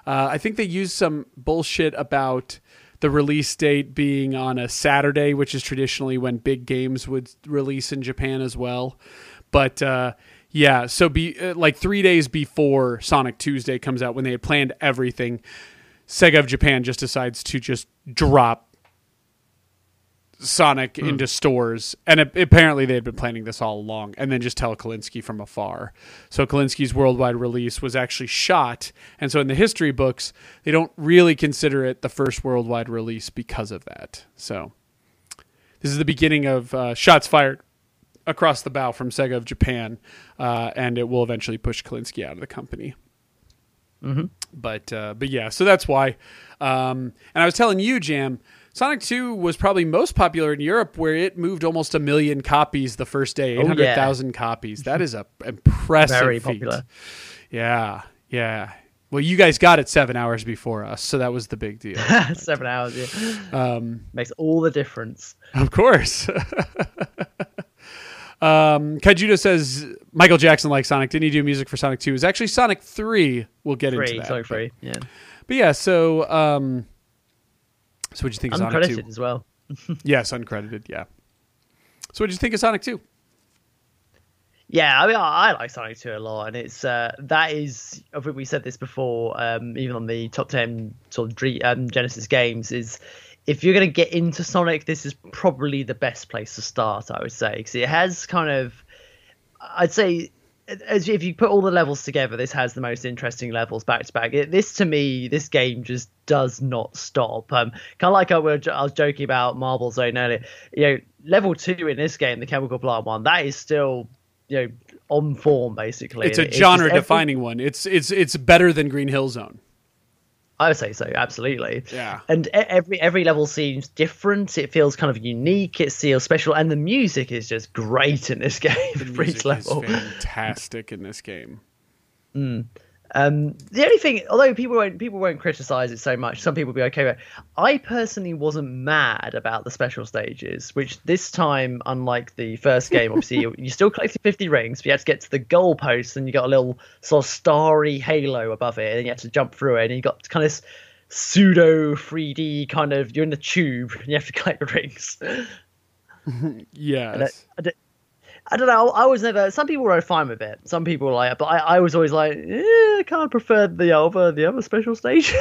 Uh, I think they used some bullshit about the release date being on a Saturday, which is traditionally when big games would release in Japan as well. But uh, yeah, so be uh, like three days before Sonic Tuesday comes out, when they had planned everything, Sega of Japan just decides to just drop Sonic hmm. into stores. And it, apparently they had been planning this all along, and then just tell Kalinske from afar. So Kalinske's worldwide release was actually shot. And so in the history books, they don't really consider it the first worldwide release because of that. So this is the beginning of uh, shots fired across the bow from Sega of Japan. Uh, and it will eventually push Kalinske out of the company. Mm-hmm. But uh, but yeah, so that's why. Um, and I was telling you, Jam, Sonic two was probably most popular in Europe, where it moved almost a million copies the first day, eight hundred thousand oh, yeah. copies. That is a impressive Very feat. Popular. Yeah, yeah. Well, you guys got it seven hours before us, so that was the big deal. Seven hours, yeah. Um, Makes all the difference. Of course. Um, Kajuto says Michael Jackson likes Sonic. Didn't he do music for Sonic two? It was actually Sonic three. We'll get three, into that. Sorry, three. Yeah. But yeah, so um, so what do you think of Sonic two? Uncredited as well. Yes, uncredited. Yeah. So what did you think of Sonic two? Yeah, I mean, I, I like Sonic two a lot, and it's uh, that is. I think we said this before, um, even on the top ten sort of Dream, um, Genesis games is. If you're going to get into Sonic, this is probably the best place to start, I would say. Because it has kind of, I'd say, as if you put all the levels together, this has the most interesting levels back to back. It, this, to me, this game just does not stop. Um, kind of like I, were, I was joking about Marble Zone earlier. You know, level two in this game, the chemical plant one, that is still, you know, on form, basically. It's a genre-defining every- one. It's it's it's better than Green Hill Zone. I would say so, absolutely. Yeah. And every every level seems different. It feels kind of unique. It feels special, and the music is just great in this game. The for music each level. Is fantastic in this game. Mm. Um, the only thing, although people won't people won't criticize it so much, some people will be okay with it. I personally wasn't mad about the special stages, which this time, unlike the first game, obviously you, you still collected fifty rings, but you had to get to the goal post, and you got a little sort of starry halo above it, and you had to jump through it, and you got kind of this pseudo three D kind of, you're in the tube and you have to collect the rings. Yes. I don't know. I was never. Some people were fine with it. Some people were like, but I, I was always like, yeah, I kind of preferred the other, the other special stage.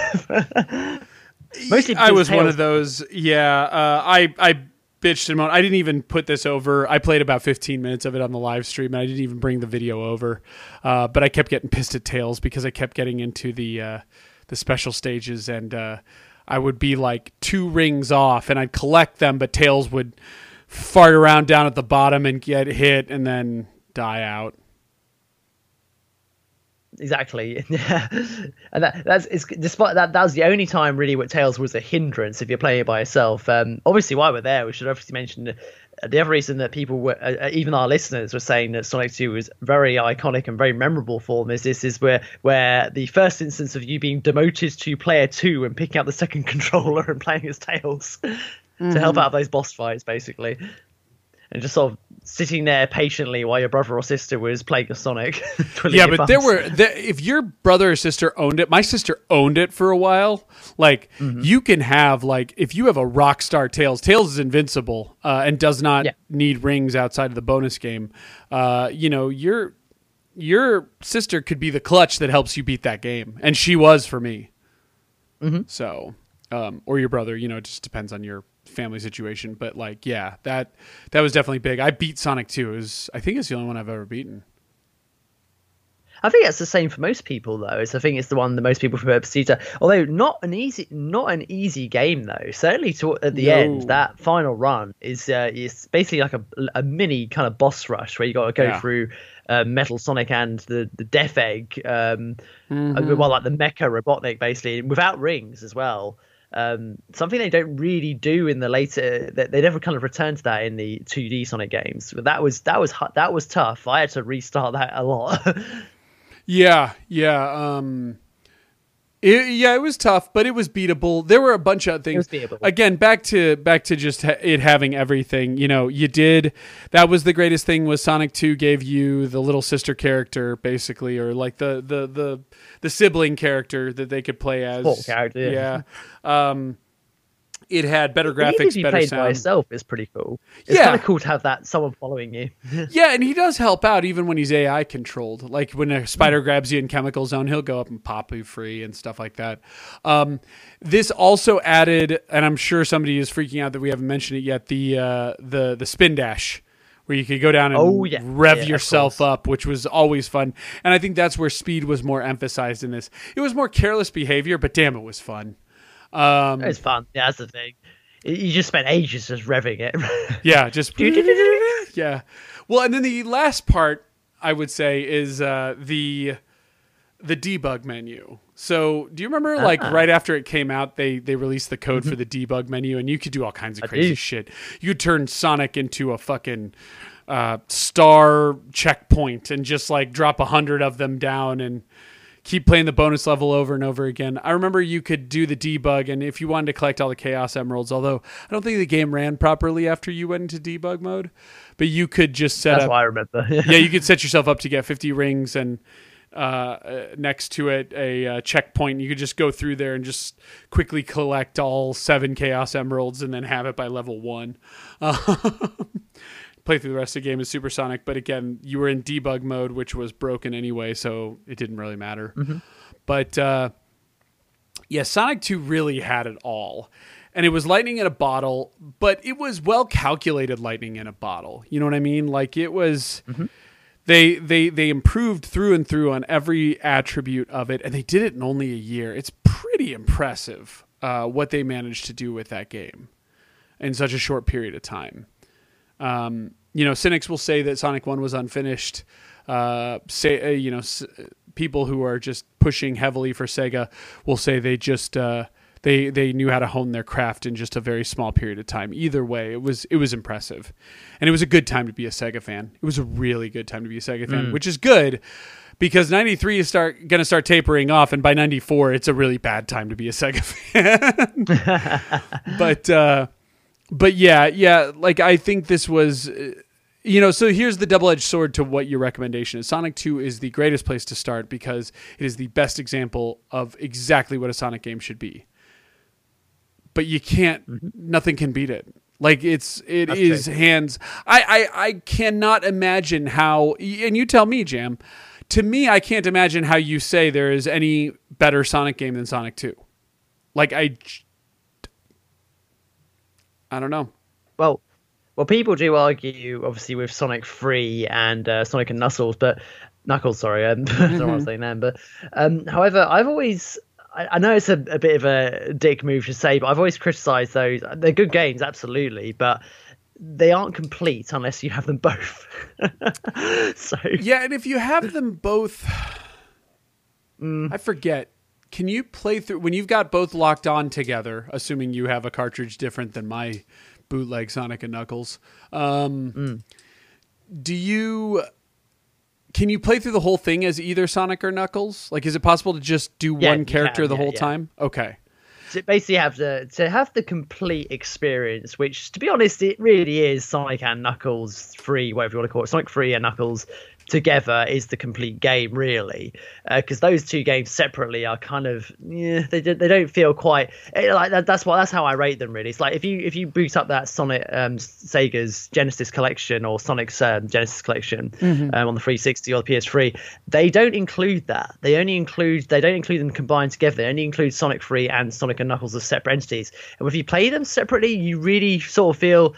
Mostly, I was Tails. One of those. Yeah, uh, I I bitched and moaned. I didn't even put this over. I played about fifteen minutes of it on the live stream, and I didn't even bring the video over. Uh, but I kept getting pissed at Tails because I kept getting into the uh, the special stages, and uh, I would be like two rings off, and I'd collect them, but Tails would fart around down at the bottom and get hit and then die out. Exactly. Yeah. And that, that's it's, despite that, that was the only time really where Tails was a hindrance if you're playing it by yourself. Um, obviously, while we're there, we should obviously mention the other reason that people were, uh, even our listeners, were saying that Sonic two was very iconic and very memorable for them is this is where where the first instance of you being demoted to player two and picking up the second controller and playing as Tails. Mm-hmm. To help out those boss fights, basically. And just sort of sitting there patiently while your brother or sister was playing the Sonic. Yeah, but there were... There, if your brother or sister owned it... My sister owned it for a while. Like, mm-hmm. you can have, like... If you have a rock star Tails... Tails is invincible uh, and does not yeah. need rings outside of the bonus game. Uh, you know, your, your sister could be the clutch that helps you beat that game. And she was for me. Mm-hmm. So... Um, or your brother, you know, it just depends on your family situation, but like, yeah, that that was definitely big. I beat Sonic two. It was, I think it's the only one I've ever beaten. I think that's the same for most people, though. It's I think it's the one that most people prefer to see. Although not an easy, not an easy game, though. Certainly, to, at the no. end, that final run is uh, is basically like a, a mini kind of boss rush where you got to go yeah. through uh, Metal Sonic and the the Death Egg, um, mm-hmm. well, like the Mecha Robotnik, basically, without rings as well. Um, something they don't really do in the later, that they never kind of return to that in the two D Sonic games. But that was that was that was tough. I had to restart that a lot. yeah, yeah, um, it, yeah. It was tough, but it was beatable. There were a bunch of things. It was beatable. Again, back to back to just ha- it having everything. You know, you did. That was the greatest thing. Was Sonic two gave you the little sister character, basically, or like the the the, the sibling character that they could play as. Full character. Yeah. Um, it had better graphics, he better sound. Played by himself is pretty cool. It's yeah. kind of cool to have that someone following you. yeah, and he does help out even when he's A I controlled. Like when a spider grabs you in Chemical Zone, he'll go up and pop you free and stuff like that. Um, this also added, and I'm sure somebody is freaking out that we haven't mentioned it yet, the uh, the the spin dash, where you could go down and oh, yeah. rev yeah, yourself up, which was always fun. And I think that's where speed was more emphasized in this. It was more careless behavior, but damn, it was fun. Um, it's fun. Yeah, that's the thing. You just spent ages just revving it. yeah, just yeah. Well, and then the last part I would say is uh, the the debug menu. So, do you remember uh-huh. like right after it came out, they they released the code mm-hmm. for the debug menu, and you could do all kinds of I crazy do. shit. You turn Sonic into a fucking uh, star checkpoint and just like drop a hundred of them down and keep playing the bonus level over and over again. I remember you could do the debug, and if you wanted to collect all the Chaos Emeralds, although I don't think the game ran properly after you went into debug mode, but you could just set That's up. That's why I remember. yeah, you could set yourself up to get fifty rings and uh, next to it, a uh, checkpoint. You could just go through there and just quickly collect all seven Chaos Emeralds and then have it by level one. Uh, play through the rest of the game as Super Sonic, but again, you were in debug mode, which was broken anyway, so it didn't really matter. Mm-hmm. But uh, yeah, Sonic two really had it all. And it was lightning in a bottle, but it was well-calculated lightning in a bottle. You know what I mean? Like it was, mm-hmm. they, they, they improved through and through on every attribute of it, and they did it in only a year. It's pretty impressive uh, what they managed to do with that game in such a short period of time. Um, you know, cynics will say that Sonic one was unfinished. Uh, say, uh, you know, s- people who are just pushing heavily for Sega will say they just uh, they they knew how to hone their craft in just a very small period of time. Either way, it was it was impressive, and it was a good time to be a Sega fan. It was a really good time to be a Sega fan, mm. which is good because ninety-three is start going to start tapering off, and by ninety-four, it's a really bad time to be a Sega fan. but. Uh, But yeah, yeah, like I think this was, you know, so here's the double-edged sword to what your recommendation is. Sonic two is the greatest place to start because it is the best example of exactly what a Sonic game should be. But you can't, mm-hmm. nothing can beat it. Like it's, it That's is crazy. hands, I, I, I cannot imagine how, and you tell me, Jam, to me, I can't imagine how you say there is any better Sonic game than Sonic two. Like I... I don't know. Well, well, people do argue, obviously, with Sonic three and uh, Sonic and Knuckles, but Knuckles, sorry, um, I don't know what I was saying then. But um, however, I've always, I, I know it's a, a bit of a dick move to say, but I've always criticised those. They're good games, absolutely, but they aren't complete unless you have them both. so yeah, and if you have them both, mm. I forget. Can you play through when you've got both locked on together, assuming you have a cartridge different than my bootleg Sonic and Knuckles? Um, mm. Do you, can you play through the whole thing as either Sonic or Knuckles? Like, is it possible to just do yeah, one character can, the yeah, whole yeah. time? Okay. To basically have the, to have the complete experience, which to be honest, it really is Sonic and Knuckles three, whatever you want to call it. Sonic three and Knuckles together is the complete game, really, because uh, those two games separately are kind of yeah, they they don't feel quite it, like that, that's what that's how I rate them, really. It's like if you if you boot up that Sonic um, Sega's Genesis collection or Sonic's um, Genesis collection mm-hmm. um, on the three sixty or the P S three, they don't include that. They only include they don't include them combined together. They only include Sonic three and Sonic and Knuckles as separate entities. And if you play them separately, you really sort of feel.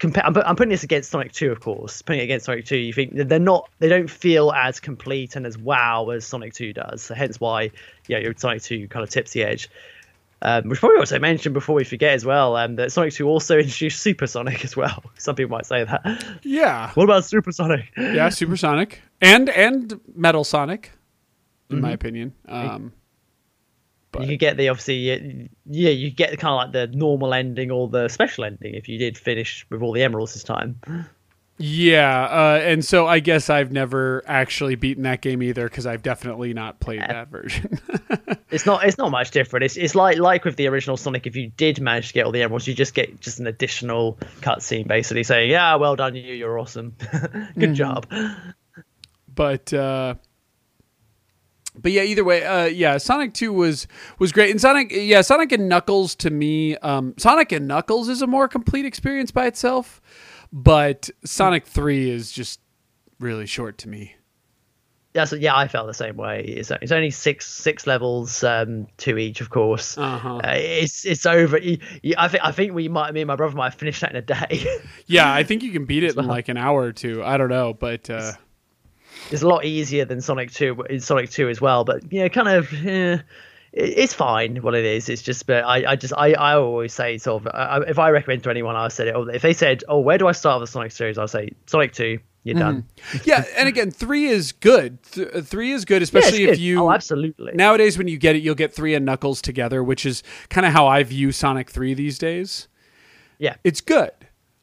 I'm putting this against Sonic two, of course. Putting it against Sonic two, you think they're not, they don't feel as complete and as wow as Sonic two does. So hence why, yeah, your Sonic two kind of tips the edge. Um, which probably also mentioned before we forget as well, um, that Sonic two also introduced Super Sonic as well. Some people might say that. Yeah. What about Super Sonic? Yeah, Super Sonic and and Metal Sonic, in mm-hmm. my opinion. Um, But you get the obviously yeah you get kind of like the normal ending or the special ending if you did finish with all the emeralds this time. Yeah, uh, and so I guess I've never actually beaten that game either because I've definitely not played yeah. that version. It's not it's not much different. It's it's like like with the original Sonic. If you did manage to get all the emeralds, you just get just an additional cutscene basically saying, "Yeah, well done you. You're awesome. Good mm. job." But. Uh... But yeah, either way, uh, yeah, Sonic two was was great. And Sonic, yeah, Sonic and Knuckles to me, um, Sonic and Knuckles is a more complete experience by itself. But Sonic three is just really short to me. Yeah, so yeah, I felt the same way. It's, it's only six six levels um, to each, of course. Uh-huh. Uh, it's it's over. I think I think we might, me and my brother might finish that in a day. Yeah, I think you can beat it in like an hour or two. I don't know, but. Uh... It's a lot easier than Sonic two in Sonic two as well, but you know, kind of, eh, it's fine what it is. It's just, but I, I just, I, I always say sort of, I, if I recommend to anyone, I said it. If they said, "Oh, where do I start with the Sonic series?" I'll say Sonic two. You're mm-hmm. done. Yeah, and again, three is good. Th- three is good, especially yeah, it's good. if you. Oh, absolutely. Nowadays, when you get it, you'll get three and Knuckles together, which is kind of how I view Sonic three these days. Yeah, it's good.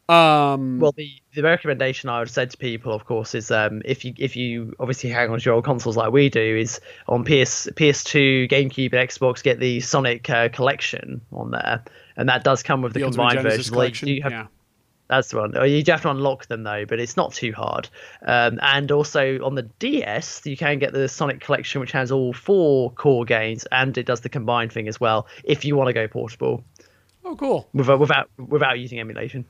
Um, well, the, the recommendation I would say to people, of course, is um, if you if you obviously hang on to your old consoles like we do, is on P S P S two, GameCube, and Xbox, get the Sonic uh, collection on there, and that does come with the, the combined version. Like, do you have, yeah. That's the one. You have to unlock them though, but it's not too hard. Um, and also on the D S, you can get the Sonic collection, which has all four core games, and it does the combined thing as well. If you want to go portable. Oh, cool. Without without, without using emulation.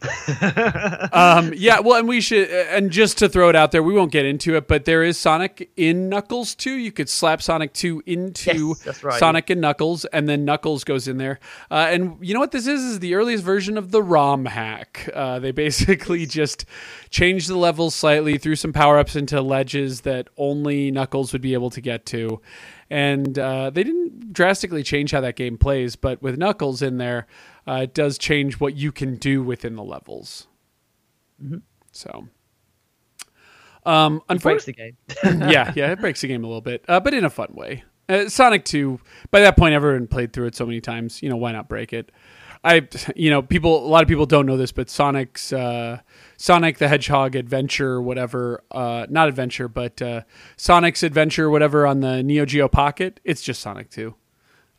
um, yeah, well, and we should, and just to throw it out there, we won't get into it, but there is Sonic in Knuckles two. You could slap Sonic two into yes, right. Sonic and Knuckles, and then Knuckles goes in there. Uh, and you know what this is? Is the earliest version of the ROM hack. Uh, they basically just changed the levels slightly, threw some power-ups into ledges that only Knuckles would be able to get to. And uh, they didn't drastically change how that game plays, but with Knuckles in there, uh, it does change what you can do within the levels. Mm-hmm. So, um, it breaks the game. yeah, yeah, it breaks the game a little bit, uh, but in a fun way. Uh, Sonic two, by that point, everyone played through it so many times. You know, why not break it? I, you know, people. A lot of people don't know this, but Sonic's uh, Sonic the Hedgehog Adventure, whatever, uh, not Adventure, but uh, Sonic's Adventure, whatever, on the Neo Geo Pocket. It's just Sonic two.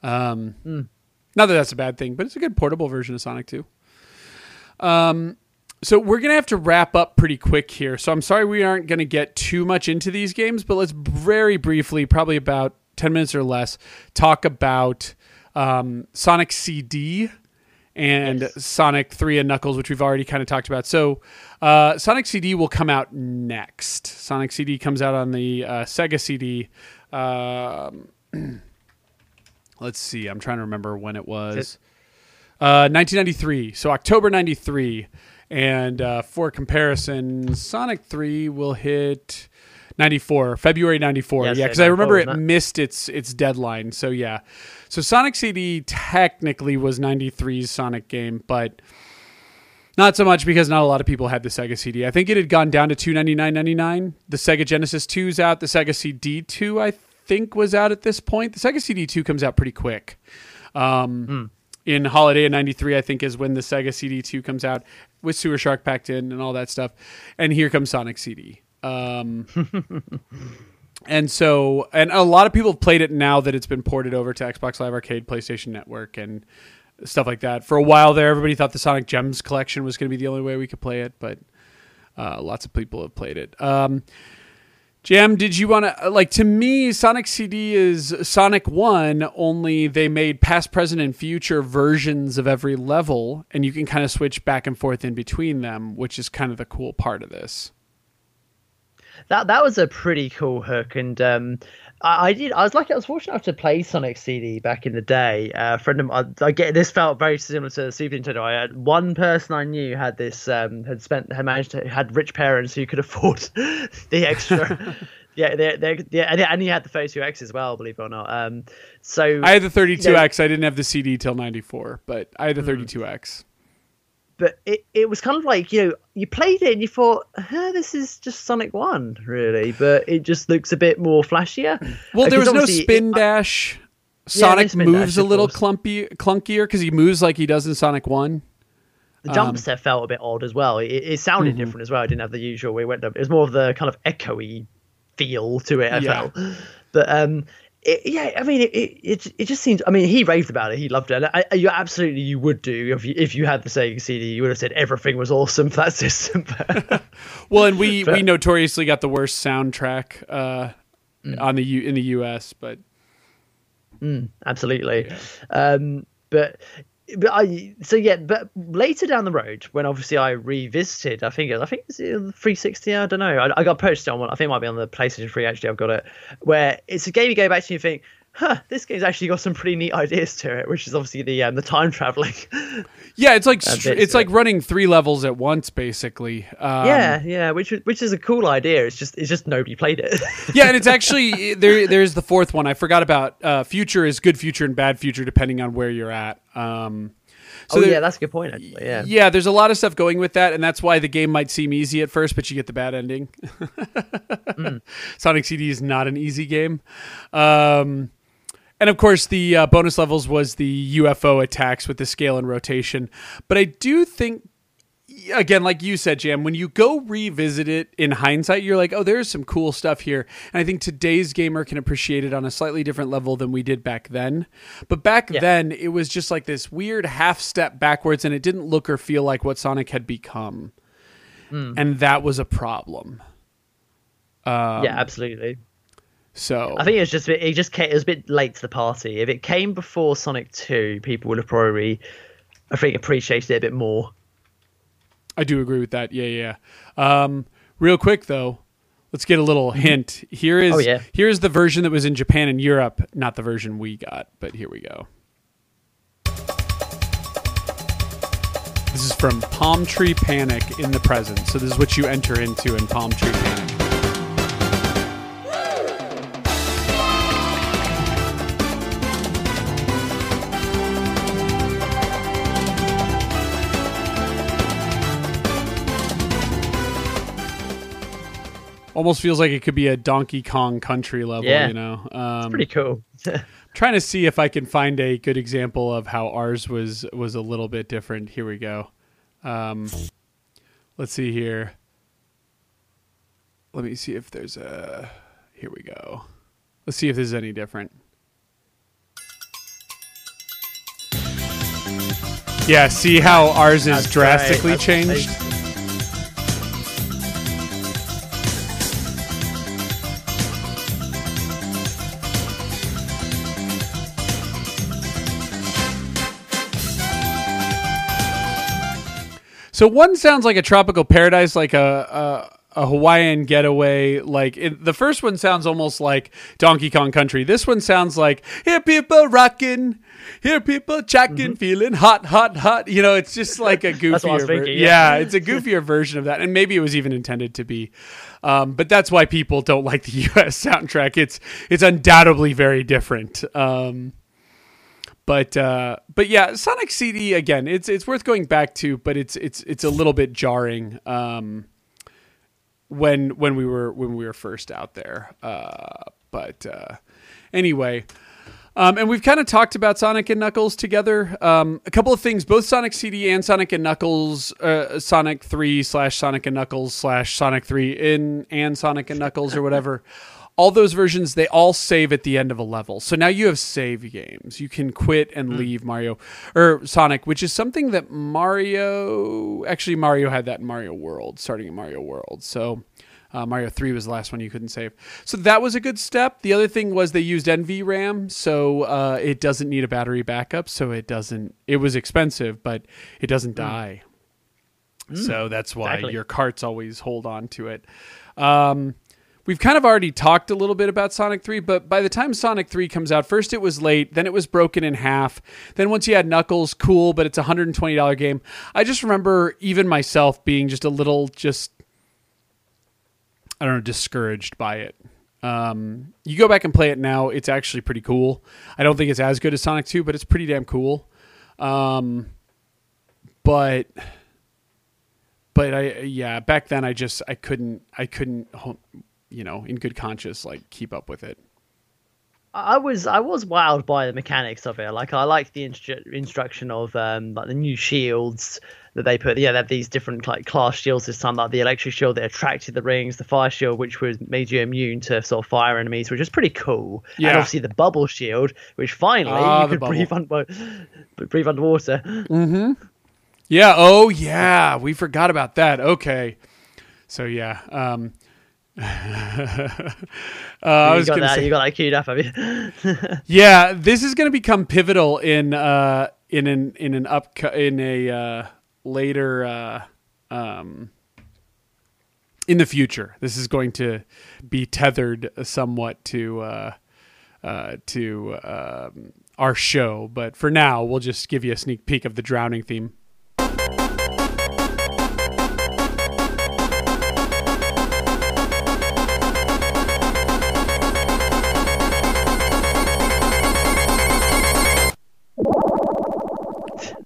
Um, mm. Not that that's a bad thing, but it's a good portable version of Sonic two. Um, so we're going to have to wrap up pretty quick here. So I'm sorry we aren't going to get too much into these games, but let's very briefly, probably about ten minutes or less, talk about um, Sonic C D and yes. Sonic three and Knuckles, which we've already kind of talked about. So uh, Sonic C D will come out next. Sonic C D comes out on the uh, Sega C D. Uh, Let's see. I'm trying to remember when it was. Uh, nineteen ninety-three. So October ninety-three. And uh, for comparison, Sonic three will hit ninety-four, February ninety-four. Yes, yeah, because I remember it missed its its deadline. So yeah. So Sonic C D technically was ninety-three's Sonic game, but not so much because not a lot of people had the Sega C D. I think it had gone down to two hundred ninety-nine dollars and ninety-nine cents. The Sega Genesis two's out. The Sega C D two, I think. think was out at this point. The Sega C D two comes out pretty quick. Um, mm. In holiday of ninety-three, I think, is when the Sega C D two comes out with Sewer Shark packed in and all that stuff. And here comes Sonic C D. Um, and so, and a lot of people have played it now that it's been ported over to Xbox Live Arcade, PlayStation Network, and stuff like that. For a while there, everybody thought the Sonic Gems collection was going to be the only way we could play it, but uh, lots of people have played it. Um, Jam, did you want to, like, to me, Sonic C D is Sonic one, only they made past, present, and future versions of every level, and you can kind of switch back and forth in between them, which is kind of the cool part of this. That that was a pretty cool hook, and um, I, I did. I was lucky. I was fortunate enough to play Sonic C D back in the day. Uh, a friend of mine, I, I get this felt very similar to Super Nintendo. I had one person I knew had this, um, had spent, had managed to had rich parents who could afford the extra. Yeah, they're, they're, yeah, and he had the thirty-two X as well, believe it or not. Um, so I had the thirty-two X. You know, I didn't have the C D till ninety-four, but I had the thirty-two X. But it, it was kind of like, you know, you played it and you thought, huh, this is just Sonic one, really. But it just looks a bit more flashier. Well, there was no spin dash. Sonic yeah, moves a little clumpy, clunkier because he moves like he does in Sonic one. The jump um, set felt a bit odd as well. It, it sounded mm-hmm. different as well. It didn't have the usual way it went up. It was more of the kind of echoey feel to it, I yeah. felt. But um, it, yeah, I mean, it, it it just seems. I mean, he raved about it. He loved it. And I, you absolutely you would do if you if you had the Sega C D. You would have said everything was awesome for that system. Well, and we but, we notoriously got the worst soundtrack uh, mm. on the U, in the U S, but. Mm, absolutely. Yeah. Um, but, but I, so yeah, but later down the road, when obviously I revisited, I think, I think it's three sixty, I don't know. I, I got approached on one, I think it might be on the PlayStation three, actually, I've got it, where it's a game you go back to and you think, huh, this game's actually got some pretty neat ideas to it, which is obviously the um, the time traveling. Yeah, it's like str- it's like it. running three levels at once, basically. Um, yeah, yeah, which which is a cool idea. It's just it's just nobody played it. Yeah, and it's actually there. There's the fourth one I forgot about. Uh, future is good future and bad future depending on where you're at. Um, so oh there, yeah, that's a good point. Actually. Yeah, yeah. There's a lot of stuff going with that, and that's why the game might seem easy at first, but you get the bad ending. mm. Sonic C D is not an easy game. Um, And of course, the uh, bonus levels was the U F O attacks with the scale and rotation. But I do think, again, like you said, Jam, when you go revisit it in hindsight, you're like, oh, there's some cool stuff here. And I think today's gamer can appreciate it on a slightly different level than we did back then. But back yeah. then, it was just like this weird half step backwards, and it didn't look or feel like what Sonic had become. Mm. And that was a problem. Um, yeah, absolutely. So I think it was just a bit, it just came, it was a bit late to the party. If it came before Sonic two, people would have probably, I think, appreciated it a bit more. I do agree with that. Yeah, yeah. Um, real quick though, let's get a little hint. Here is oh, yeah. here is the version that was in Japan and Europe, not the version we got. But here we go. This is from Palm Tree Panic in the present. So this is what you enter into in Palm Tree Panic. Almost feels like it could be a Donkey Kong Country level, yeah. you know. Um, it's pretty cool. Trying to see if I can find a good example of how ours was was a little bit different. Here we go. Um, let's see here. Let me see if there's a... Here we go. Let's see if this is any different. Yeah, see how ours is That's drastically right. changed? Amazing. So one sounds like a tropical paradise, like a a, a Hawaiian getaway. Like it, the first one sounds almost like Donkey Kong Country. This one sounds like hear people rocking, hear people checking, mm-hmm. feeling hot, hot, hot. You know, it's just like a goofier. That's what I was thinking, yeah. yeah, it's a goofier version of that, and maybe it was even intended to be. Um, but that's why people don't like the U S soundtrack. It's it's undoubtedly very different. Um, But uh, but yeah, Sonic C D again. It's it's worth going back to, but it's it's it's a little bit jarring um, when when we were when we were first out there. Uh, but uh, anyway, um, and we've kind of talked about Sonic and Knuckles together. Um, a couple of things, both Sonic C D and Sonic and Knuckles, uh, Sonic three slash Sonic and Knuckles slash Sonic three in and Sonic and Knuckles or whatever. All those versions, they all save at the end of a level. So now you have save games. You can quit and mm. leave Mario or Sonic, which is something that Mario... Actually, Mario had that in Mario World, starting in Mario World. So uh, Mario three was the last one you couldn't save. So that was a good step. The other thing was they used N V RAM, so uh, it doesn't need a battery backup. So it doesn't... It was expensive, but it doesn't mm. die. Mm. So that's why exactly. your carts always hold on to it. Um... We've kind of already talked a little bit about Sonic three, but by the time Sonic three comes out, first it was late, then it was broken in half. Then once you had Knuckles, cool, but it's a one hundred twenty dollars game. I just remember even myself being just a little, just, I don't know, discouraged by it. Um, you go back and play it now, it's actually pretty cool. I don't think it's as good as Sonic two, but it's pretty damn cool. Um, but... But I, yeah, back then I just, I couldn't, I couldn't... you know, in good conscience, like keep up with it. I was I was wowed by the mechanics of it. Like, I liked the instru- instruction of um, like the new shields that they put. Yeah, they have these different like class shields this time, like the electric shield that attracted the rings, the fire shield which was made you immune to sort of fire enemies, which is pretty cool. Yeah. And obviously the bubble shield, which finally ah, you could breathe, un- breathe underwater. Mm-hmm. Yeah. Oh, yeah. We forgot about that. Okay. So yeah. Um, uh, I was got that, say, you got that queued up, have you? Yeah, this is going to become pivotal in uh, in an in an up in a uh, later uh, um, in the future. This is going to be tethered somewhat to uh, uh, to um, our show, but for now, we'll just give you a sneak peek of the drowning theme.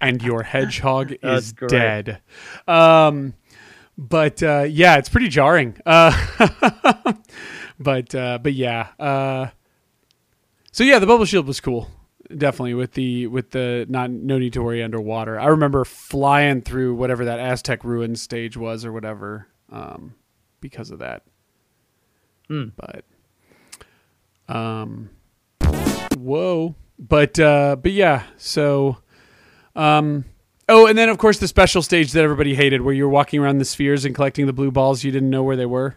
And your hedgehog is dead. Um, but uh, yeah, it's pretty jarring. Uh, but uh, but yeah. Uh, so yeah, the bubble shield was cool, definitely with the with the not no need to worry underwater. I remember flying through whatever that Aztec ruins stage was or whatever um, because of that. Mm. But um, whoa. But uh, but yeah, so. Um, oh, and then, of course, the special stage that everybody hated where you were walking around the spheres and collecting the blue balls. You didn't know where they were.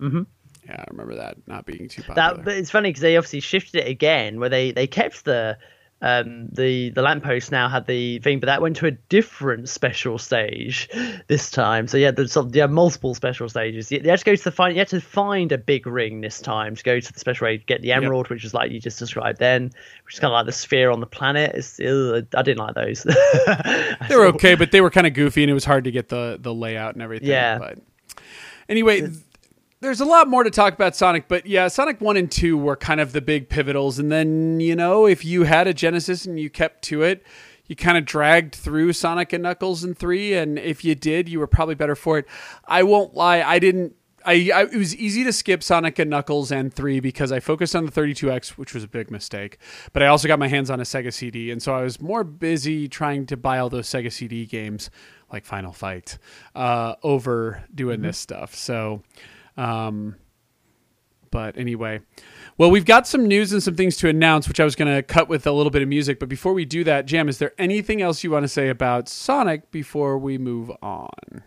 Mm-hmm. Yeah, I remember that not being too popular. That, but it's funny because they obviously shifted it again where they, they kept the um, the, the lamppost now had the thing, but that went to a different special stage this time. So, yeah, there's sort of, yeah, multiple special stages. You, you, had to go to the find, you had to find a big ring this time to go to the special way to get the emerald, yep. which is like you just described then, which is kind of like the sphere on the planet. It's, ew, I didn't like those. They were okay, but they were kind of goofy, and it was hard to get the, the layout and everything. Yeah. But anyway, it's, there's a lot more to talk about Sonic, but yeah, Sonic one and two were kind of the big pivotals. And then, you know, if you had a Genesis and you kept to it, you kind of dragged through Sonic and Knuckles and three. And if you did, you were probably better for it. I won't lie. I didn't. I, I It was easy to skip Sonic and Knuckles and three because I focused on the thirty-two X, which was a big mistake. But I also got my hands on a Sega C D. And so I was more busy trying to buy all those Sega C D games like Final Fight uh, over doing mm-hmm. this stuff. So... Um, but anyway, well, we've got some news and some things to announce, which I was going to cut with a little bit of music. But before we do that, Jam, is there anything else you want to say about Sonic before we move on?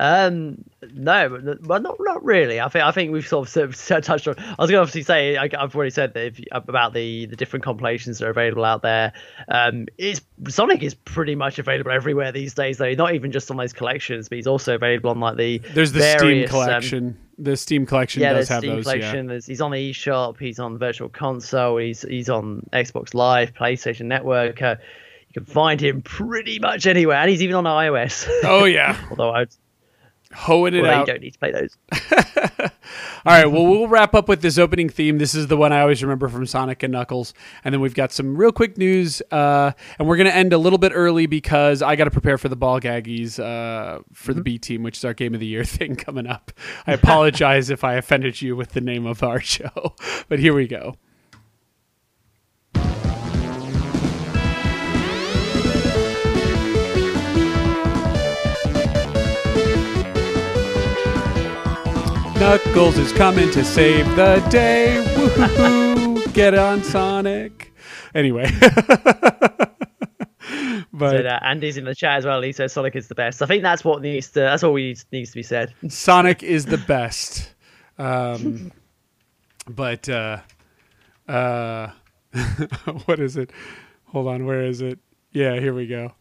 Um, no, well, not, not really. I think, I think we've sort of, sort of, sort of touched on, I was going to obviously say, I, I've already said that if, about the, the different compilations that are available out there. Um, it's Sonic is pretty much available everywhere these days though. Not even just on those collections, but he's also available on like the, there's the various, Steam collection, um, the Steam collection. Yeah, does Steam have those. Collection, yeah. He's on the eShop. He's on Virtual Console. He's, he's on Xbox Live, PlayStation Network. Uh, you can find him pretty much anywhere. And he's even on iOS. Oh yeah. Although I would, hoeing it well, out. You don't need to play those. All right, well, we'll wrap up with this opening theme. This is the one I always remember from Sonic and Knuckles. And then we've got some real quick news. Uh, and we're going to end a little bit early because I got to prepare for the Ball Gaggies uh, for mm-hmm. the B Team, which is our Game of the Year thing coming up. I apologize if I offended you with the name of our show. But here we go. Knuckles is coming to save the day. Woohoo! Get on, Sonic. Anyway. But so, uh, Andy's in the chat as well. He says Sonic is the best. I think that's what needs to, that's what we need, needs to be said. Sonic is the best. Um, but uh, uh, what is it? Hold on. Where is it? Yeah, here we go.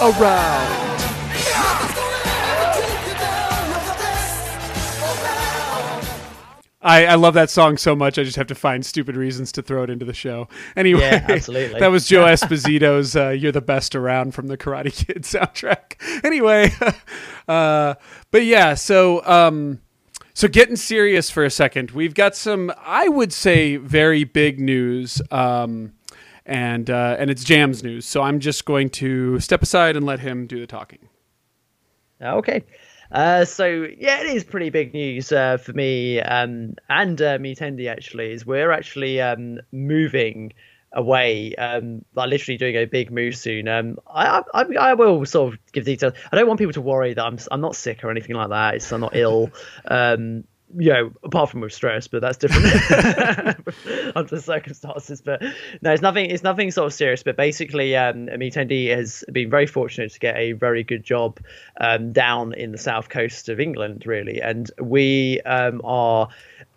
Around. I, I love that song so much. I just have to find stupid reasons to throw it into the show. Anyway, yeah, absolutely. That was Joe Esposito's uh, "You're the Best Around" from the Karate Kid soundtrack. Anyway, uh, but yeah, so. Um, So getting serious for a second, we've got some, I would say, very big news, um, and uh, and it's Jam's news. So I'm just going to step aside and let him do the talking. Okay. Uh, so, yeah, it is pretty big news uh, for me um, and uh, Mitendi, actually, is we're actually um, moving away, um, like literally doing a big move soon. Um, I, I I will sort of give details. I don't want people to worry that I'm I'm not sick or anything like that. It's, I'm not ill, um, you know, apart from with stress, but that's different under circumstances. But no, it's nothing. It's nothing sort of serious. But basically, um, Mitendi has been very fortunate to get a very good job um, down in the south coast of England, really, and we um, are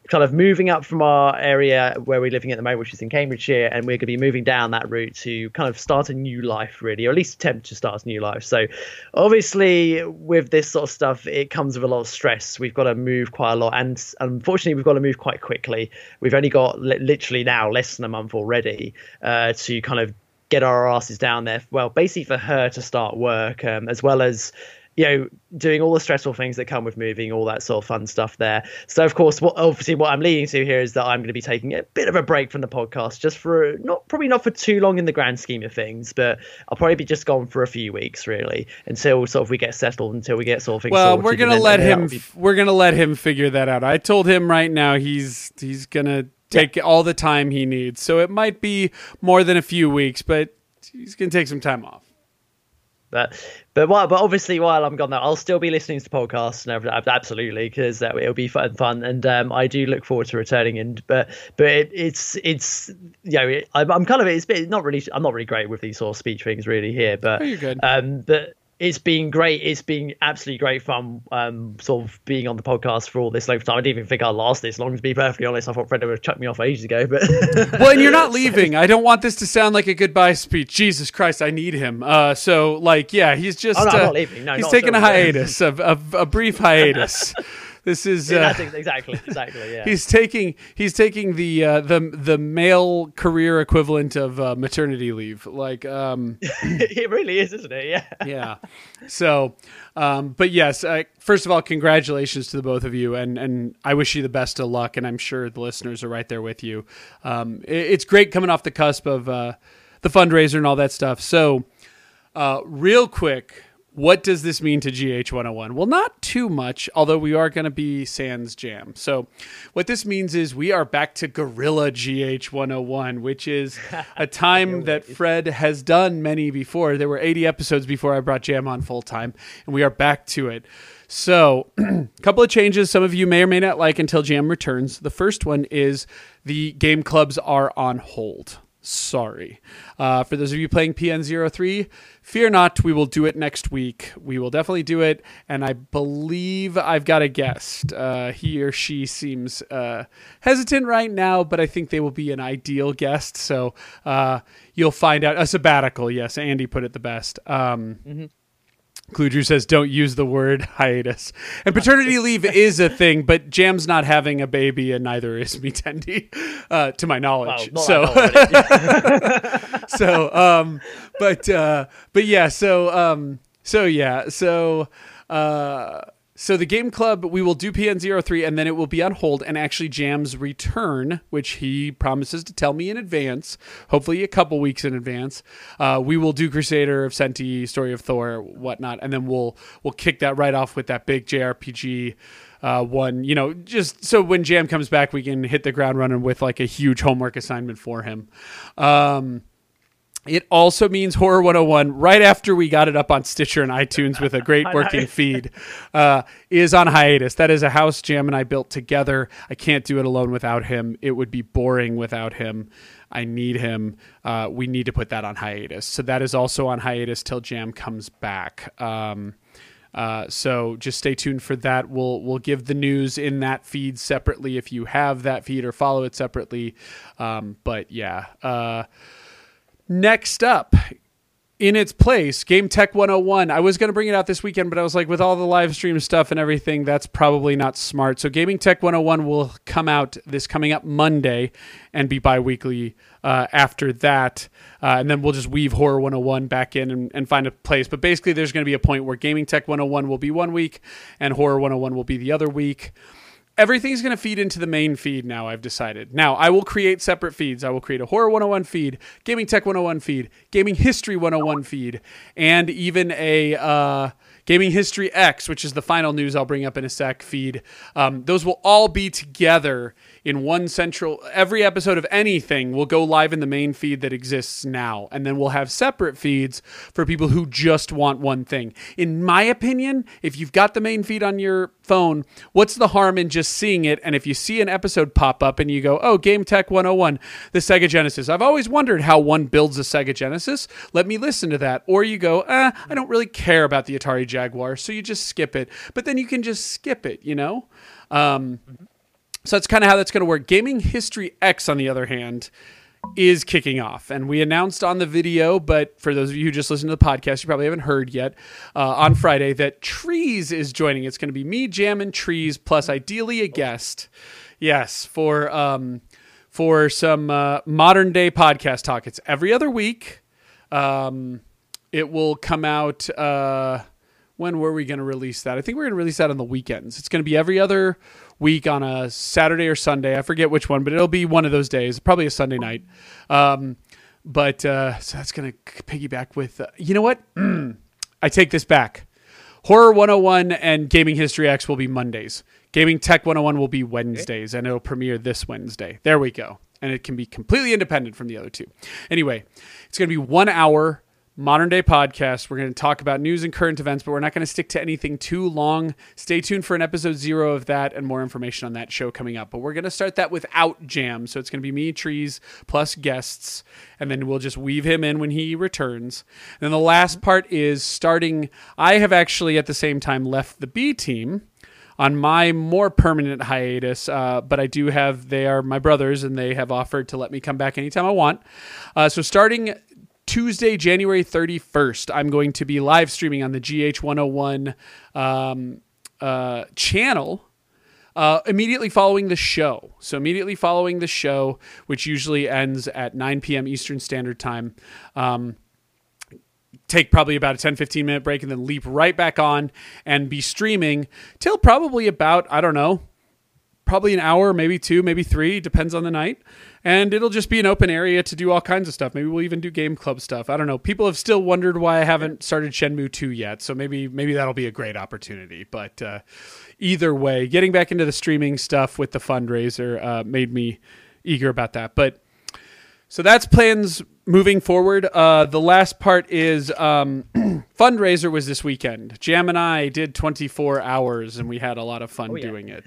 kind of moving up from our area where we're living at the moment, which is in Cambridgeshire, and we're going to be moving down that route to kind of start a new life, really, or at least attempt to start a new life. So obviously with this sort of stuff, it comes with a lot of stress. We've got to move quite a lot, and unfortunately we've got to move quite quickly. We've only got li- literally now less than a month already uh, to kind of get our asses down there. Well, basically for her to start work, um, as well as, you know, doing all the stressful things that come with moving, all that sort of fun stuff there. So, of course, what obviously what I'm leading to here is that I'm going to be taking a bit of a break from the podcast, just for not probably not for too long in the grand scheme of things, but I'll probably be just gone for a few weeks, really, until sort of we get settled, until we get sort of things well, sorted. Well, we're gonna let him. Be- we're gonna let him figure that out. I told him right now he's he's gonna take yeah. all the time he needs. So it might be more than a few weeks, but he's gonna take some time off. But but while, but obviously while I'm gone, though, I'll still be listening to podcasts and everything, absolutely, because uh, it'll be fun, fun, and um, I do look forward to returning. And but but it, it's it's you know it, I'm, I'm kind of it's not really I'm not really great with these sort of speech things really here, but oh, you're good. Um, but it's been great. It's been absolutely great fun, um, sort of being on the podcast for all this length of time. I didn't even think I'd last this long, to be perfectly honest. I thought Fred would have chucked me off ages ago. But well, and you're not leaving. I don't want this to sound like a goodbye speech. Jesus Christ, I need him. Uh, so, like, yeah, he's just... Oh, no, uh, I'm not leaving. No, he's taking a hiatus, a, a, a brief hiatus. This is uh, yeah, exactly exactly yeah. He's taking he's taking the uh, the the male career equivalent of uh, maternity leave. Like um, it really is, isn't it? Yeah. Yeah. So, um, but yes, uh, first of all, congratulations to the both of you, and and I wish you the best of luck. And I'm sure the listeners are right there with you. Um, it, it's great coming off the cusp of uh, the fundraiser and all that stuff. So, uh, real quick. What does this mean to G H one oh one? Well, not too much, although we are going to be sans Jam. So what this means is we are back to Gorilla G H one oh one, which is a time that Fred has done many before. There were eighty episodes before I brought Jam on full time, and we are back to it. So a couple of changes some of you may or may not like until Jam returns. The first one is the game clubs are on hold. Sorry. Uh, for those of you playing P N zero three, fear not, we will do it next week. We will definitely do it. And I believe I've got a guest. Uh, he or she seems uh, hesitant right now, but I think they will be an ideal guest. So uh, you'll find out. A sabbatical, yes. Andy put it the best. Um, mm-hmm. Cludrew says, don't use the word hiatus. And paternity leave is a thing, but Jam's not having a baby, and neither is Mitendi, uh, to my knowledge. Wow, so, so, um, but, uh, but yeah, so, um, so yeah, so, uh, so the game club, we will do P N zero three, and then it will be on hold, and actually Jam's return, which he promises to tell me in advance, hopefully a couple weeks in advance. Uh, we will do Crusader of Senti, Story of Thor, whatnot, and then we'll we'll kick that right off with that big J R P G uh, one, you know, just so when Jam comes back, we can hit the ground running with like a huge homework assignment for him. Um It also means Horror one oh one, right after we got it up on Stitcher and iTunes with a great working feed, uh, is on hiatus. That is a house Jam and I built together. I can't do it alone without him. It would be boring without him. I need him. Uh, we need to put that on hiatus. So that is also on hiatus till Jam comes back. Um, uh, so just stay tuned for that. We'll we'll give the news in that feed separately if you have that feed or follow it separately. Um, but yeah. Uh, Next up, in its place, Game Tech one oh one. I was going to bring it out this weekend, but I was like, with all the live stream stuff and everything, that's probably not smart. So Gaming Tech one oh one will come out this coming up Monday and be bi-weekly uh, after that. Uh, and then we'll just weave Horror one oh one back in and, and find a place. But basically, there's going to be a point where Gaming Tech one oh one will be one week and Horror one oh one will be the other week. Everything's going to feed into the main feed now, I've decided. Now, I will create separate feeds. I will create a Horror one oh one feed, Gaming Tech one oh one feed, Gaming History one oh one feed, and even a uh, Gaming History X, which is the final news I'll bring up in a sec feed. Um, those will all be together in one central... Every episode of anything will go live in the main feed that exists now, and then we'll have separate feeds for people who just want one thing. In my opinion, if you've got the main feed on your phone, what's the harm in just seeing it? And if you see an episode pop up and you go, oh, Game Tech one oh one, the Sega Genesis. I've always wondered how one builds a Sega Genesis. Let me listen to that. Or you go, eh, I don't really care about the Atari Jaguar, so you just skip it. But then you can just skip it, you know? Um, so that's kind of how that's going to work. Gaming History X, on the other hand, is kicking off, and we announced on the video, but for those of you who just listened to the podcast, you probably haven't heard yet, uh, on Friday, that Trees is joining. It's going to be me, Jam, and Trees, plus ideally a guest. Yes, for um, for some uh, modern day podcast talk. It's every other week. Um, it will come out. Uh, when were we going to release that? I think we're going to release that on the weekends. It's going to be every other week on a Saturday or Sunday. I forget which one, but it'll be one of those days, probably a Sunday night. Um, but uh, so that's going to piggyback with, uh, you know what? Mm, I take this back. Horror one oh one and Gaming History X will be Mondays. Gaming Tech one oh one will be Wednesdays, and it'll premiere this Wednesday. There we go. And it can be completely independent from the other two. Anyway, it's going to be one hour modern day podcast. We're going to talk about news and current events, but we're not going to stick to anything too long. Stay tuned for an episode zero of that and more information on that show coming up. But we're going to start that without Jam. So it's going to be me, Trees, plus guests. And then we'll just weave him in when he returns. And then the last part is starting. I have actually at the same time left the B team on my more permanent hiatus, uh, but I do have, they are my brothers and they have offered to let me come back anytime I want. Uh, so starting Tuesday, January thirty-first, I'm going to be live streaming on the G H one oh one um, uh, channel uh, immediately following the show. So immediately following the show, which usually ends at nine p.m. Eastern Standard Time. Um, take probably about a ten to fifteen minute break and then leap right back on and be streaming till probably about, I don't know, probably an hour, maybe two, maybe three, depends on the night. And it'll just be an open area to do all kinds of stuff. Maybe we'll even do game club stuff. I don't know. People have still wondered why I haven't started Shenmue two yet. So maybe maybe that'll be a great opportunity. But uh, either way, getting back into the streaming stuff with the fundraiser uh, made me eager about that. But so that's plans moving forward. Uh, the last part is um, fundraiser was this weekend. Jam and I did twenty-four hours, and we had a lot of fun oh, yeah. doing it.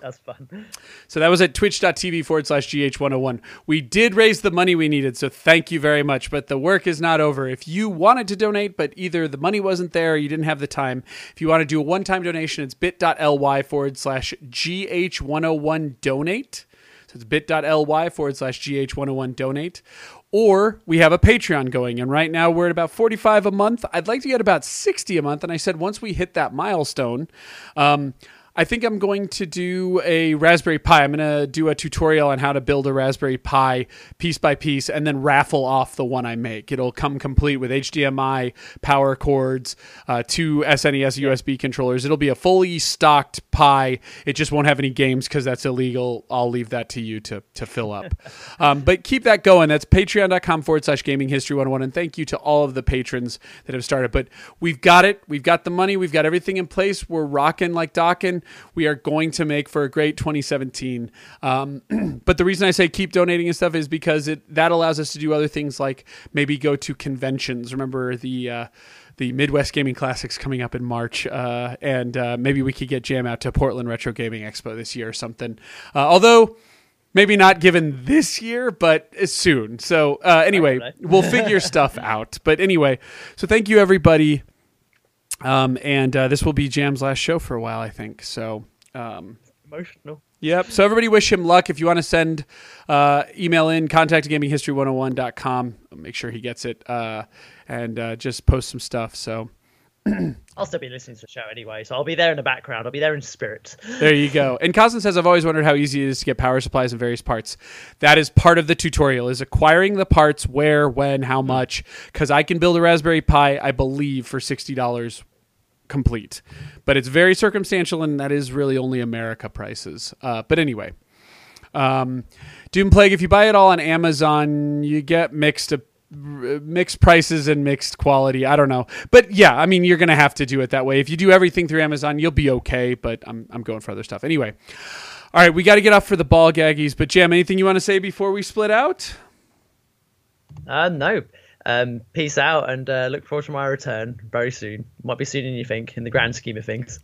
That's fun. So that was at twitch.tv forward slash GH101. We did raise the money we needed, so thank you very much. But the work is not over. If you wanted to donate, but either the money wasn't there or you didn't have the time, if you want to do a one-time donation, it's bit.ly forward slash GH101 donate. So it's bit.ly forward slash GH101 donate. Or we have a Patreon going, and right now we're at about forty-five a month. I'd like to get about sixty a month, and I said once we hit that milestone, um, I think I'm going to do a Raspberry Pi. I'm going to do a tutorial on how to build a Raspberry Pi piece by piece and then raffle off the one I make. It'll come complete with H D M I, power cords, uh, two S N E S U S B controllers. It'll be a fully stocked Pi. It just won't have any games because that's illegal. I'll leave that to you to, to fill up. um, but keep that going. That's patreon.com forward slash gaming history 101. And thank you to all of the patrons that have started. But we've got it. We've got the money. We've got everything in place. We're rocking like docking. We are going to make for a great twenty seventeen. Um, but the reason I say keep donating and stuff is because it that allows us to do other things like maybe go to conventions. Remember the uh, the Midwest Gaming Classics coming up in March, uh, and uh, maybe we could get Jam out to Portland Retro Gaming Expo this year or something. Uh, although maybe not given this year, but soon. So uh, anyway, right, right. We'll figure stuff out. But anyway, so thank you everybody. Um, and uh, this will be Jam's last show for a while, I think. So um, emotional. Yep. So everybody wish him luck. If you want to send uh, email in, contact gaming history one oh one dot com. Make sure he gets it uh, and uh, just post some stuff. So I'll still be listening to the show anyway, so I'll be there in the background. I'll be there in spirit. There you go. And Cosmin says, I've always wondered how easy it is to get power supplies in various parts. That is part of the tutorial, is acquiring the parts, where, when, how much. Because I can build a Raspberry Pi, I believe, for sixty dollars complete. But it's very circumstantial, and that is really only America prices. Uh, but anyway, um, Doom Plague, if you buy it all on Amazon, you get mixed up. mixed prices and mixed quality. I don't know. But yeah, I mean, you're going to have to do it that way. If you do everything through Amazon, you'll be okay, but I'm I'm going for other stuff. Anyway. All right, we got to get off for the ball gaggies, but Jam, anything you want to say before we split out? Uh, no. Um, peace out, and uh, look forward to my return very soon. Might be sooner than you think in the grand scheme of things.